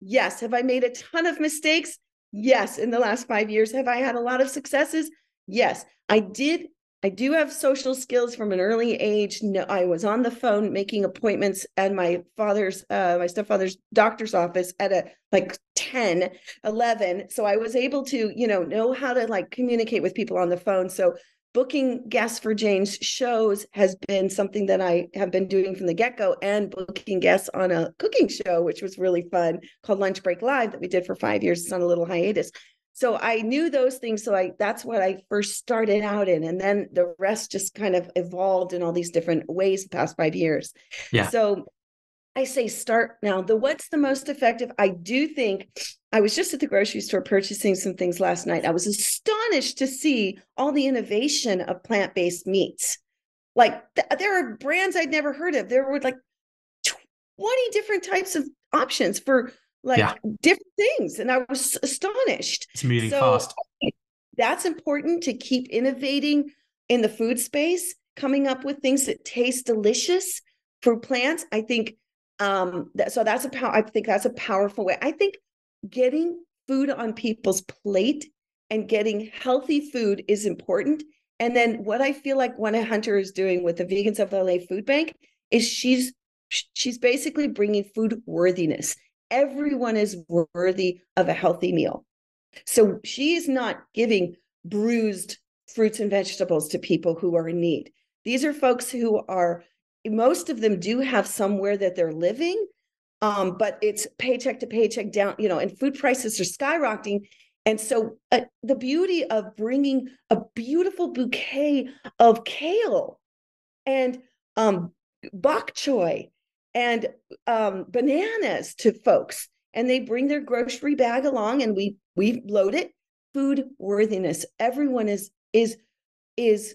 Yes. Have I made a ton of mistakes? Yes. In the last five years, have I had a lot of successes? Yes, I did. I do have social skills from an early age. No, I was on the phone making appointments at my father's, uh, my stepfather's doctor's office at a like ten, eleven. So I was able to, you know, know how to like communicate with people on the phone. So booking guests for Jane's shows has been something that I have been doing from the get-go, and booking guests on a cooking show, which was really fun, called Lunch Break Live, that we did for five years. It's on a little hiatus. So I knew those things. So I, that's what I first started out in. And then the rest just kind of evolved in all these different ways the past five years. Yeah. So I say start now. The what's the most effective? I do think I was just at the grocery store purchasing some things last night. I was astonished to see all the innovation of plant-based meats. Like th- there are brands I'd never heard of. There were like twenty different types of options for like yeah. different things. And I was astonished. It's moving so fast. That's important to keep innovating in the food space, coming up with things that taste delicious for plants. I think Um, that, so that's a pow- I think that's a powerful way. I think getting food on people's plate and getting healthy food is important. And then what I feel like Gwenna Hunter is doing with the Vegans of L A Food Bank is she's she's basically bringing food worthiness. Everyone is worthy of a healthy meal. So she is not giving bruised fruits and vegetables to people who are in need. These are folks who are most of them do have somewhere that they're living, um, but it's paycheck to paycheck down, you know, and food prices are skyrocketing. And so uh, the beauty of bringing a beautiful bouquet of kale and um, bok choy and um, bananas to folks, and they bring their grocery bag along and we we load it. Food worthiness. Everyone is is is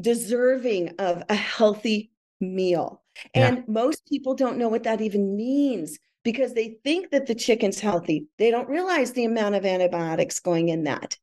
deserving of a healthy meal. And yeah. most people don't know what that even means. because they think that the chicken's healthy. They don't realize the amount of antibiotics going in that.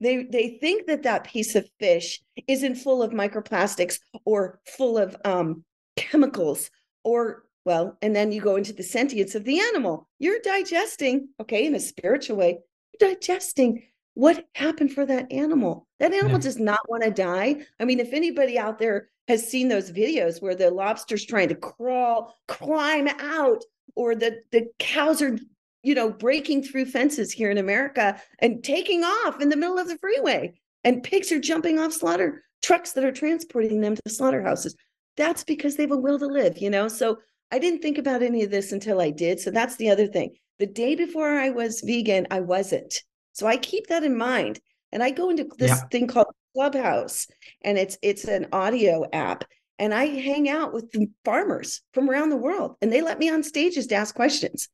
They they think that that piece of fish isn't full of microplastics or full of um, chemicals or, well, and then you go into the sentience of the animal. You're digesting, okay, in a spiritual way, you're digesting what happened for that animal. That animal yeah. does not want to die. I mean, if anybody out there has seen those videos where the lobster's trying to crawl, climb out, or the, the cows are, you know, breaking through fences here in America and taking off in the middle of the freeway, and pigs are jumping off slaughter trucks that are transporting them to slaughterhouses. That's because they have a will to live, you know? So I didn't think about any of this until I did. So that's the other thing. The day before I was vegan, I wasn't. So I keep that in mind. And I go into this yeah. thing called Clubhouse, and it's it's an audio app. And I hang out with the farmers from around the world, and they let me on stages to ask questions.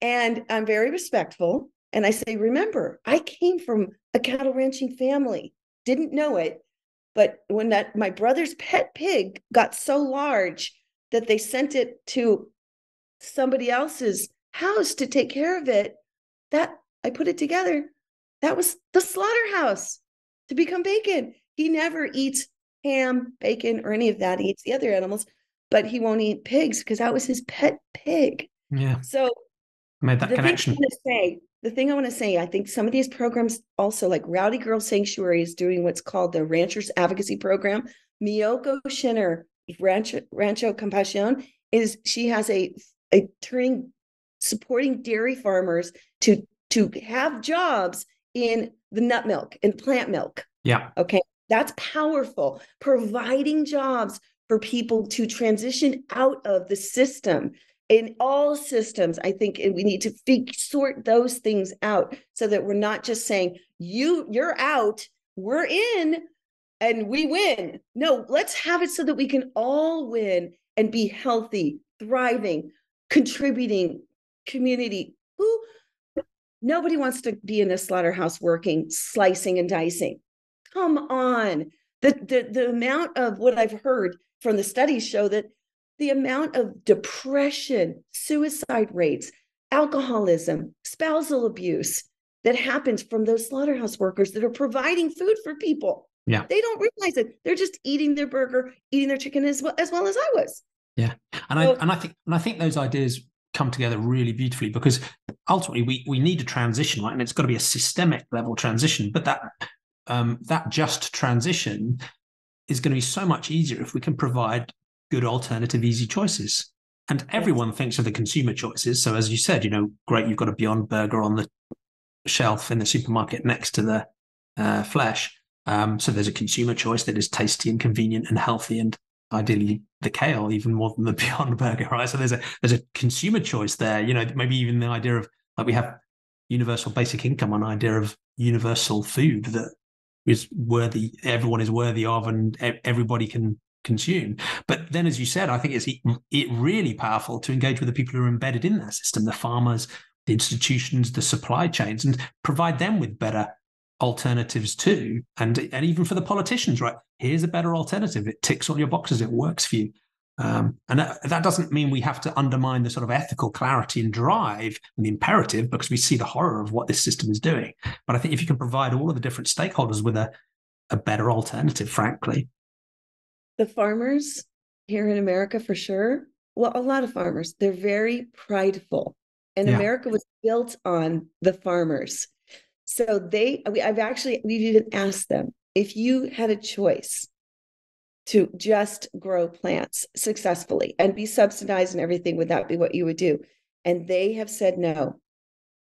And I'm very respectful. And I say, remember, I came from a cattle ranching family, didn't know it. But when that my brother's pet pig got so large that they sent it to somebody else's house to take care of it, that I put it together. That was the slaughterhouse to become bacon. He never eats ham, bacon, or any of that. He eats the other animals, but he won't eat pigs because that was his pet pig. Yeah. So made that the connection. Thing I want to say, the thing I want to say, I think some of these programs also, like Rowdy Girl Sanctuary is doing what's called the Ranchers Advocacy Program. Miyoko Shinner, Rancho, Rancho Compassion, is she has a a turning supporting dairy farmers to to have jobs in the nut milk and plant milk. Yeah. Okay. That's powerful. Providing jobs for people to transition out of the system in all systems. I think we need to f- sort those things out so that we're not just saying you you're out, we're in, and we win. No, let's have it so that we can all win and be healthy, thriving, contributing, community. Who? Nobody wants to be in a slaughterhouse working, slicing and dicing. Come on. The, the, the amount of what I've heard from the studies show that the amount of depression, suicide rates, alcoholism, spousal abuse that happens from those slaughterhouse workers that are providing food for people. Yeah. They don't realize it. They're just eating their burger, eating their chicken as well as, well as I was. Yeah. And so, I and I think and I think those ideas come together really beautifully, because ultimately we we need a transition, right? And it's got to be a systemic level transition. But that um, that just transition is going to be so much easier if we can provide good alternative, easy choices. And everyone thinks of the consumer choices. So as you said, you know, great, you've got a Beyond Burger on the shelf in the supermarket next to the uh, flesh. Um, so there's a consumer choice that is tasty and convenient and healthy, and ideally the kale even more than the Beyond Burger, right? So there's a there's a consumer choice there. You know, maybe even the idea of, like, we have universal basic income, an idea of universal food that is worthy, everyone is worthy of, and everybody can consume. But then, as you said, I think it's it really powerful to engage with the people who are embedded in that system, the farmers, the institutions, the supply chains, and provide them with better alternatives too, and and even for the politicians, right? Here's a better alternative. It ticks all your boxes. It works for you. Um, and that, that doesn't mean we have to undermine the sort of ethical clarity and drive and the imperative, because we see the horror of what this system is doing. But I think if you can provide all of the different stakeholders with a, a better alternative, frankly. The farmers here in America, for sure. Well, a lot of farmers, they're very prideful. And yeah. America was built on the farmers. So they, I've actually, we've even asked them, if you had a choice to just grow plants successfully and be subsidized and everything, would that be what you would do? And they have said no,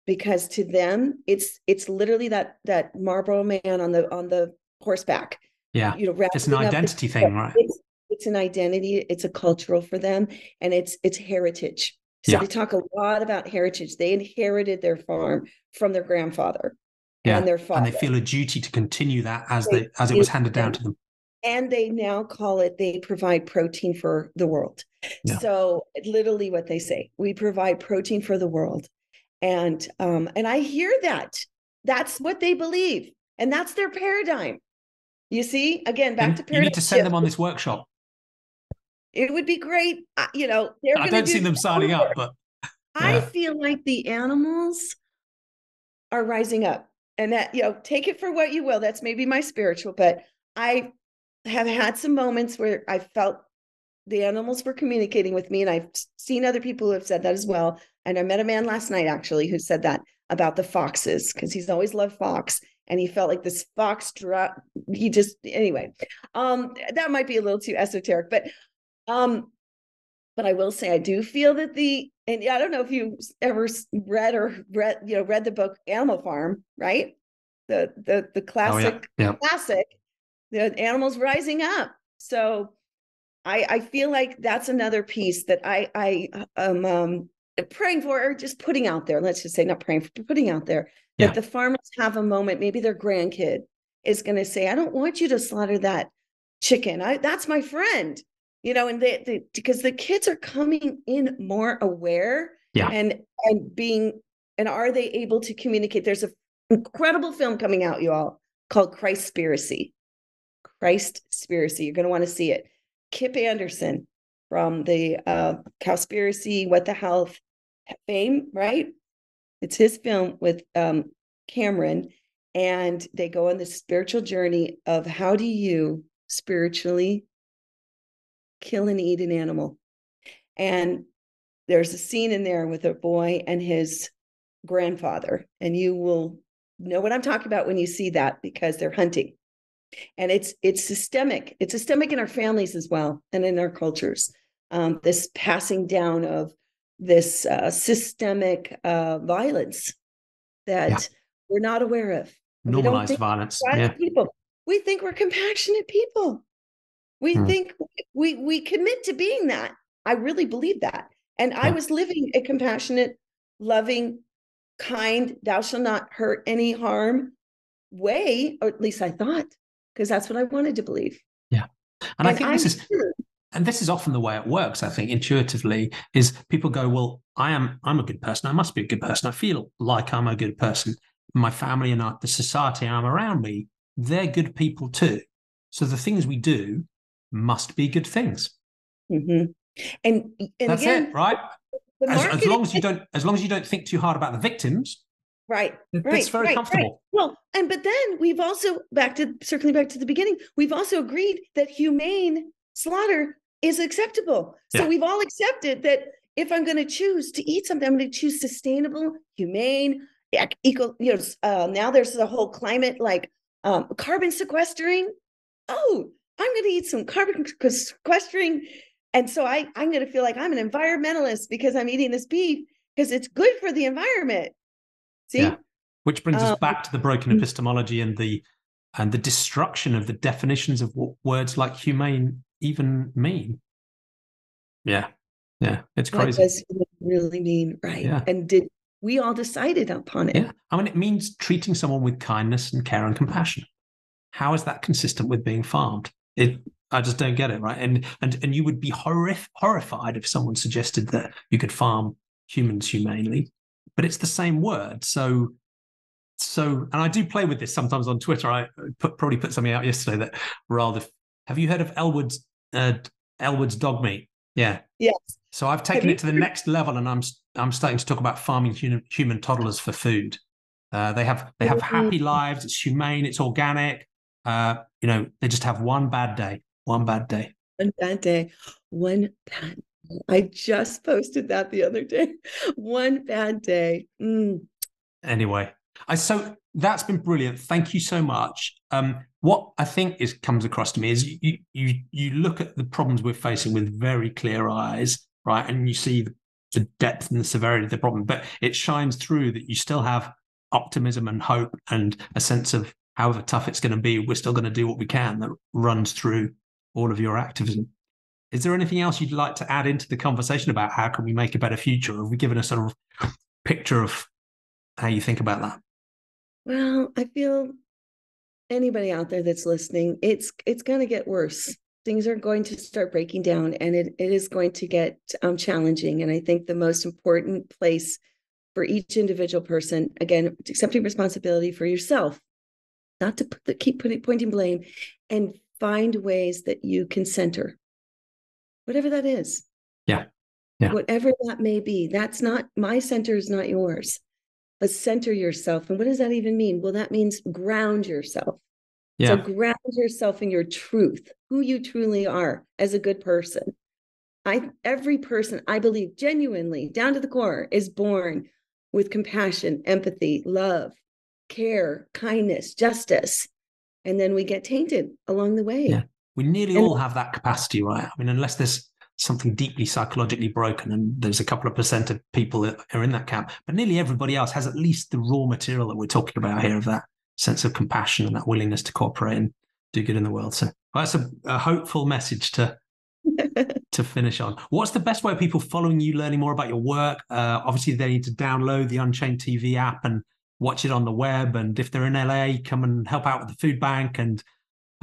because to them, it's it's literally that that Marlboro man on the on the horseback. Yeah, you know, it's an identity the, thing, right? It's, it's an identity. It's a cultural for them, and it's it's heritage. So yeah. They talk a lot about heritage. They inherited their farm from their grandfather. Yeah. And their father. And they feel a duty to continue that as they, they as it was handed down to them. And they now call it, they provide protein for the world. Yeah. So literally what they say, we provide protein for the world. And um, and I hear that. That's what they believe. And that's their paradigm. You see, again, back and to paradigm. You need to send them on this workshop. It would be great. You know, they're I don't do see them signing up, but Yeah. I feel like the animals are rising up, and that, you know, take it for what you will. That's maybe my spiritual, but I have had some moments where I felt the animals were communicating with me. And I've seen other people who have said that as well. And I met a man last night, actually, who said that about the foxes, because he's always loved fox. And he felt like this fox drop. He just, anyway, um, that might be a little too esoteric, but, um, but I will say, I do feel that the, and I don't know if you ever read or read, you know, read the book Animal Farm, right? The, the, the classic, oh, yeah. Yeah. classic, the animals rising up. So I, I feel like that's another piece that I, I am um, praying for, or just putting out there. Let's just say not praying for, but putting out there that yeah. the farmers have a moment. Maybe their grandkid is going to say, I don't want you to slaughter that chicken. I, that's my friend, you know, and they, they, because the kids are coming in more aware yeah. and, and being, and are they able to communicate? There's an incredible film coming out, you all, called Christspiracy. Christspiracy. You're going to want to see it. Kip Anderson from the uh, Cowspiracy, What the Health fame, right? It's his film with um, Cameron, and they go on this spiritual journey of how do you spiritually kill and eat an animal. And there's a scene in there with a boy and his grandfather, and you will know what I'm talking about when you see that, because they're hunting. And it's it's systemic. It's systemic in our families as well, and in our cultures. Um, this passing down of this uh, systemic uh, violence that yeah. we're not aware of. Normalized violence. Yeah. People. We think we're compassionate people. We hmm. think we we commit to being that. I really believe that. And yeah. I was living a compassionate, loving, kind, thou shalt not hurt any harm way, or at least I thought. Because that's what I wanted to believe. Yeah. And, and I think I'm this is sure. and this is often the way it works, I think, intuitively, is people go, well, I am I'm a good person. I must be a good person. I feel like I'm a good person. My family and I, the society I'm around me, they're good people too. So the things we do must be good things. Mm-hmm. And, and that's again, it, right? As, as long as you don't as long as you don't think too hard about the victims. Right, it's right, very right, comfortable. Right. Well, and but then we've also back to circling back to the beginning. We've also agreed that humane slaughter is acceptable. Yeah. So we've all accepted that if I'm going to choose to eat something, I'm going to choose sustainable, humane, eco. You know, uh, now there's the whole climate, like um, carbon sequestering. Oh, I'm going to eat some carbon sequestering, and so I I'm going to feel like I'm an environmentalist because I'm eating this beef because it's good for the environment. See? Yeah. Which brings um, us back to the broken epistemology and the and the destruction of the definitions of what words like humane even mean. Yeah, yeah, it's crazy. What does it really mean, right? Yeah. And did we all decided upon it? Yeah, I mean, it means treating someone with kindness and care and compassion. How is that consistent with being farmed? It, I just don't get it, right? And and and you would be horrif- horrified if someone suggested that you could farm humans humanely. But it's the same word. So, so, and I do play with this sometimes on Twitter. I put, probably put something out yesterday that rather, have you heard of Elwood's, uh, Elwood's dog meat? Yeah. Yes. So I've taken have it to the heard- next level, and I'm, I'm starting to talk about farming human, human toddlers for food. Uh, they have, they have mm-hmm. happy lives. It's humane. It's organic. Uh, you know, they just have one bad day, one bad day, one bad day, one bad day. I just posted that the other day. One bad day. Mm. Anyway, I so that's been brilliant. Thank you so much. Um, what I think is comes across to me is you you you look at the problems we're facing with very clear eyes, right? And you see the, the depth and the severity of the problem, but it shines through that you still have optimism and hope and a sense of however tough it's going to be, we're still going to do what we can. That runs through all of your activism. Is there anything else you'd like to add into the conversation about how can we make a better future? Have we given a sort of picture of how you think about that? Well, I feel anybody out there that's listening, it's it's going to get worse. Things are going to start breaking down, and it, it is going to get um, challenging. And I think the most important place for each individual person, again, accepting responsibility for yourself, not to put the, keep putting, pointing blame, and find ways that you can center. Whatever that is. Yeah. yeah. whatever that may be. That's not, my center is not yours, but center yourself. And what does that even mean? Well, that means ground yourself. Yeah. So ground yourself in your truth, who you truly are as a good person. I, every person, I believe genuinely, down to the core, is born with compassion, empathy, love, care, kindness, justice. And then we get tainted along the way. Yeah. We nearly and, all have that capacity, right? I mean, unless there's something deeply psychologically broken, and there's a couple of percent of people that are in that camp, but nearly everybody else has at least the raw material that we're talking about here of that sense of compassion and that willingness to cooperate and do good in the world. So well, that's a, a hopeful message to to finish on. What's the best way of people following you, learning more about your work? Uh, obviously, they need to download the Unchained T V app and watch it on the web. And if they're in L A, come and help out with the food bank and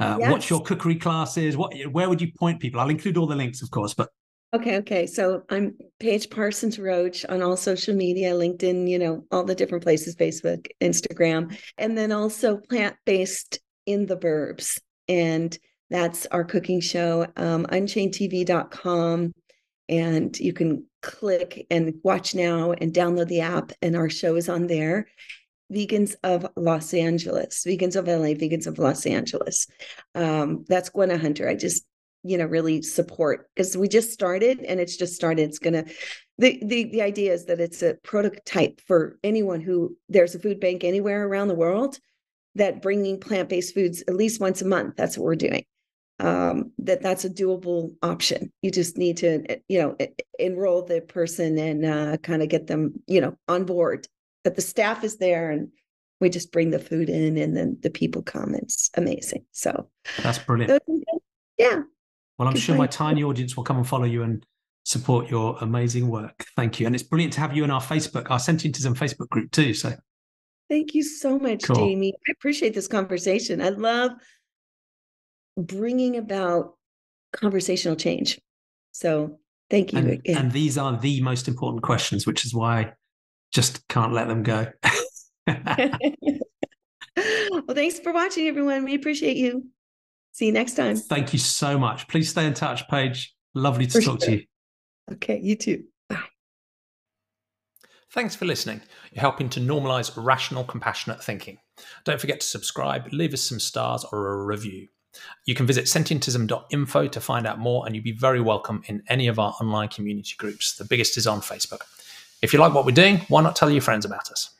uh, yes. watch your cookery classes. What, where would you point people? I'll include all the links, of course. But okay, okay. So I'm Paige Parsons-Roach on all social media, LinkedIn, you know, all the different places, Facebook, Instagram, and then also Plant Based in the Burbs. And that's our cooking show, um, unchained t v dot com. And you can click and watch now and download the app. And our show is on there. Vegans of Los Angeles, Vegans of L A, Vegans of Los Angeles. Um, that's Gwenna Hunter. I just, you know, really support because we just started and it's just started. It's going to, the, the, the idea is that it's a prototype for anyone who, there's a food bank anywhere around the world that bringing plant-based foods at least once a month. That's what we're doing. Um, that that's a doable option. You just need to, you know, enroll the person and uh, kind of get them, you know, on board. That the staff is there and we just bring the food in and then the people come. It's amazing. So that's brilliant. Yeah. Well, I'm sure my tiny audience will come and follow you and support your amazing work. Thank you. And it's brilliant to have you in our Facebook, our Sentientism Facebook group too. So thank you so much, cool. Jamie. I appreciate this conversation. I love bringing about conversational change. So thank you. And, yeah. and these are the most important questions, which is why I just can't let them go. Well, thanks for watching, everyone. We appreciate you. See you next time. Thank you so much. Please stay in touch, Paige. Lovely to for talk sure. to you. Okay, you too. Bye. Thanks for listening. You're helping to normalize rational, compassionate thinking. Don't forget to subscribe, leave us some stars or a review. You can visit sentientism dot info to find out more, and you'd be very welcome in any of our online community groups. The biggest is on Facebook. If you like what we're doing, why not tell your friends about us?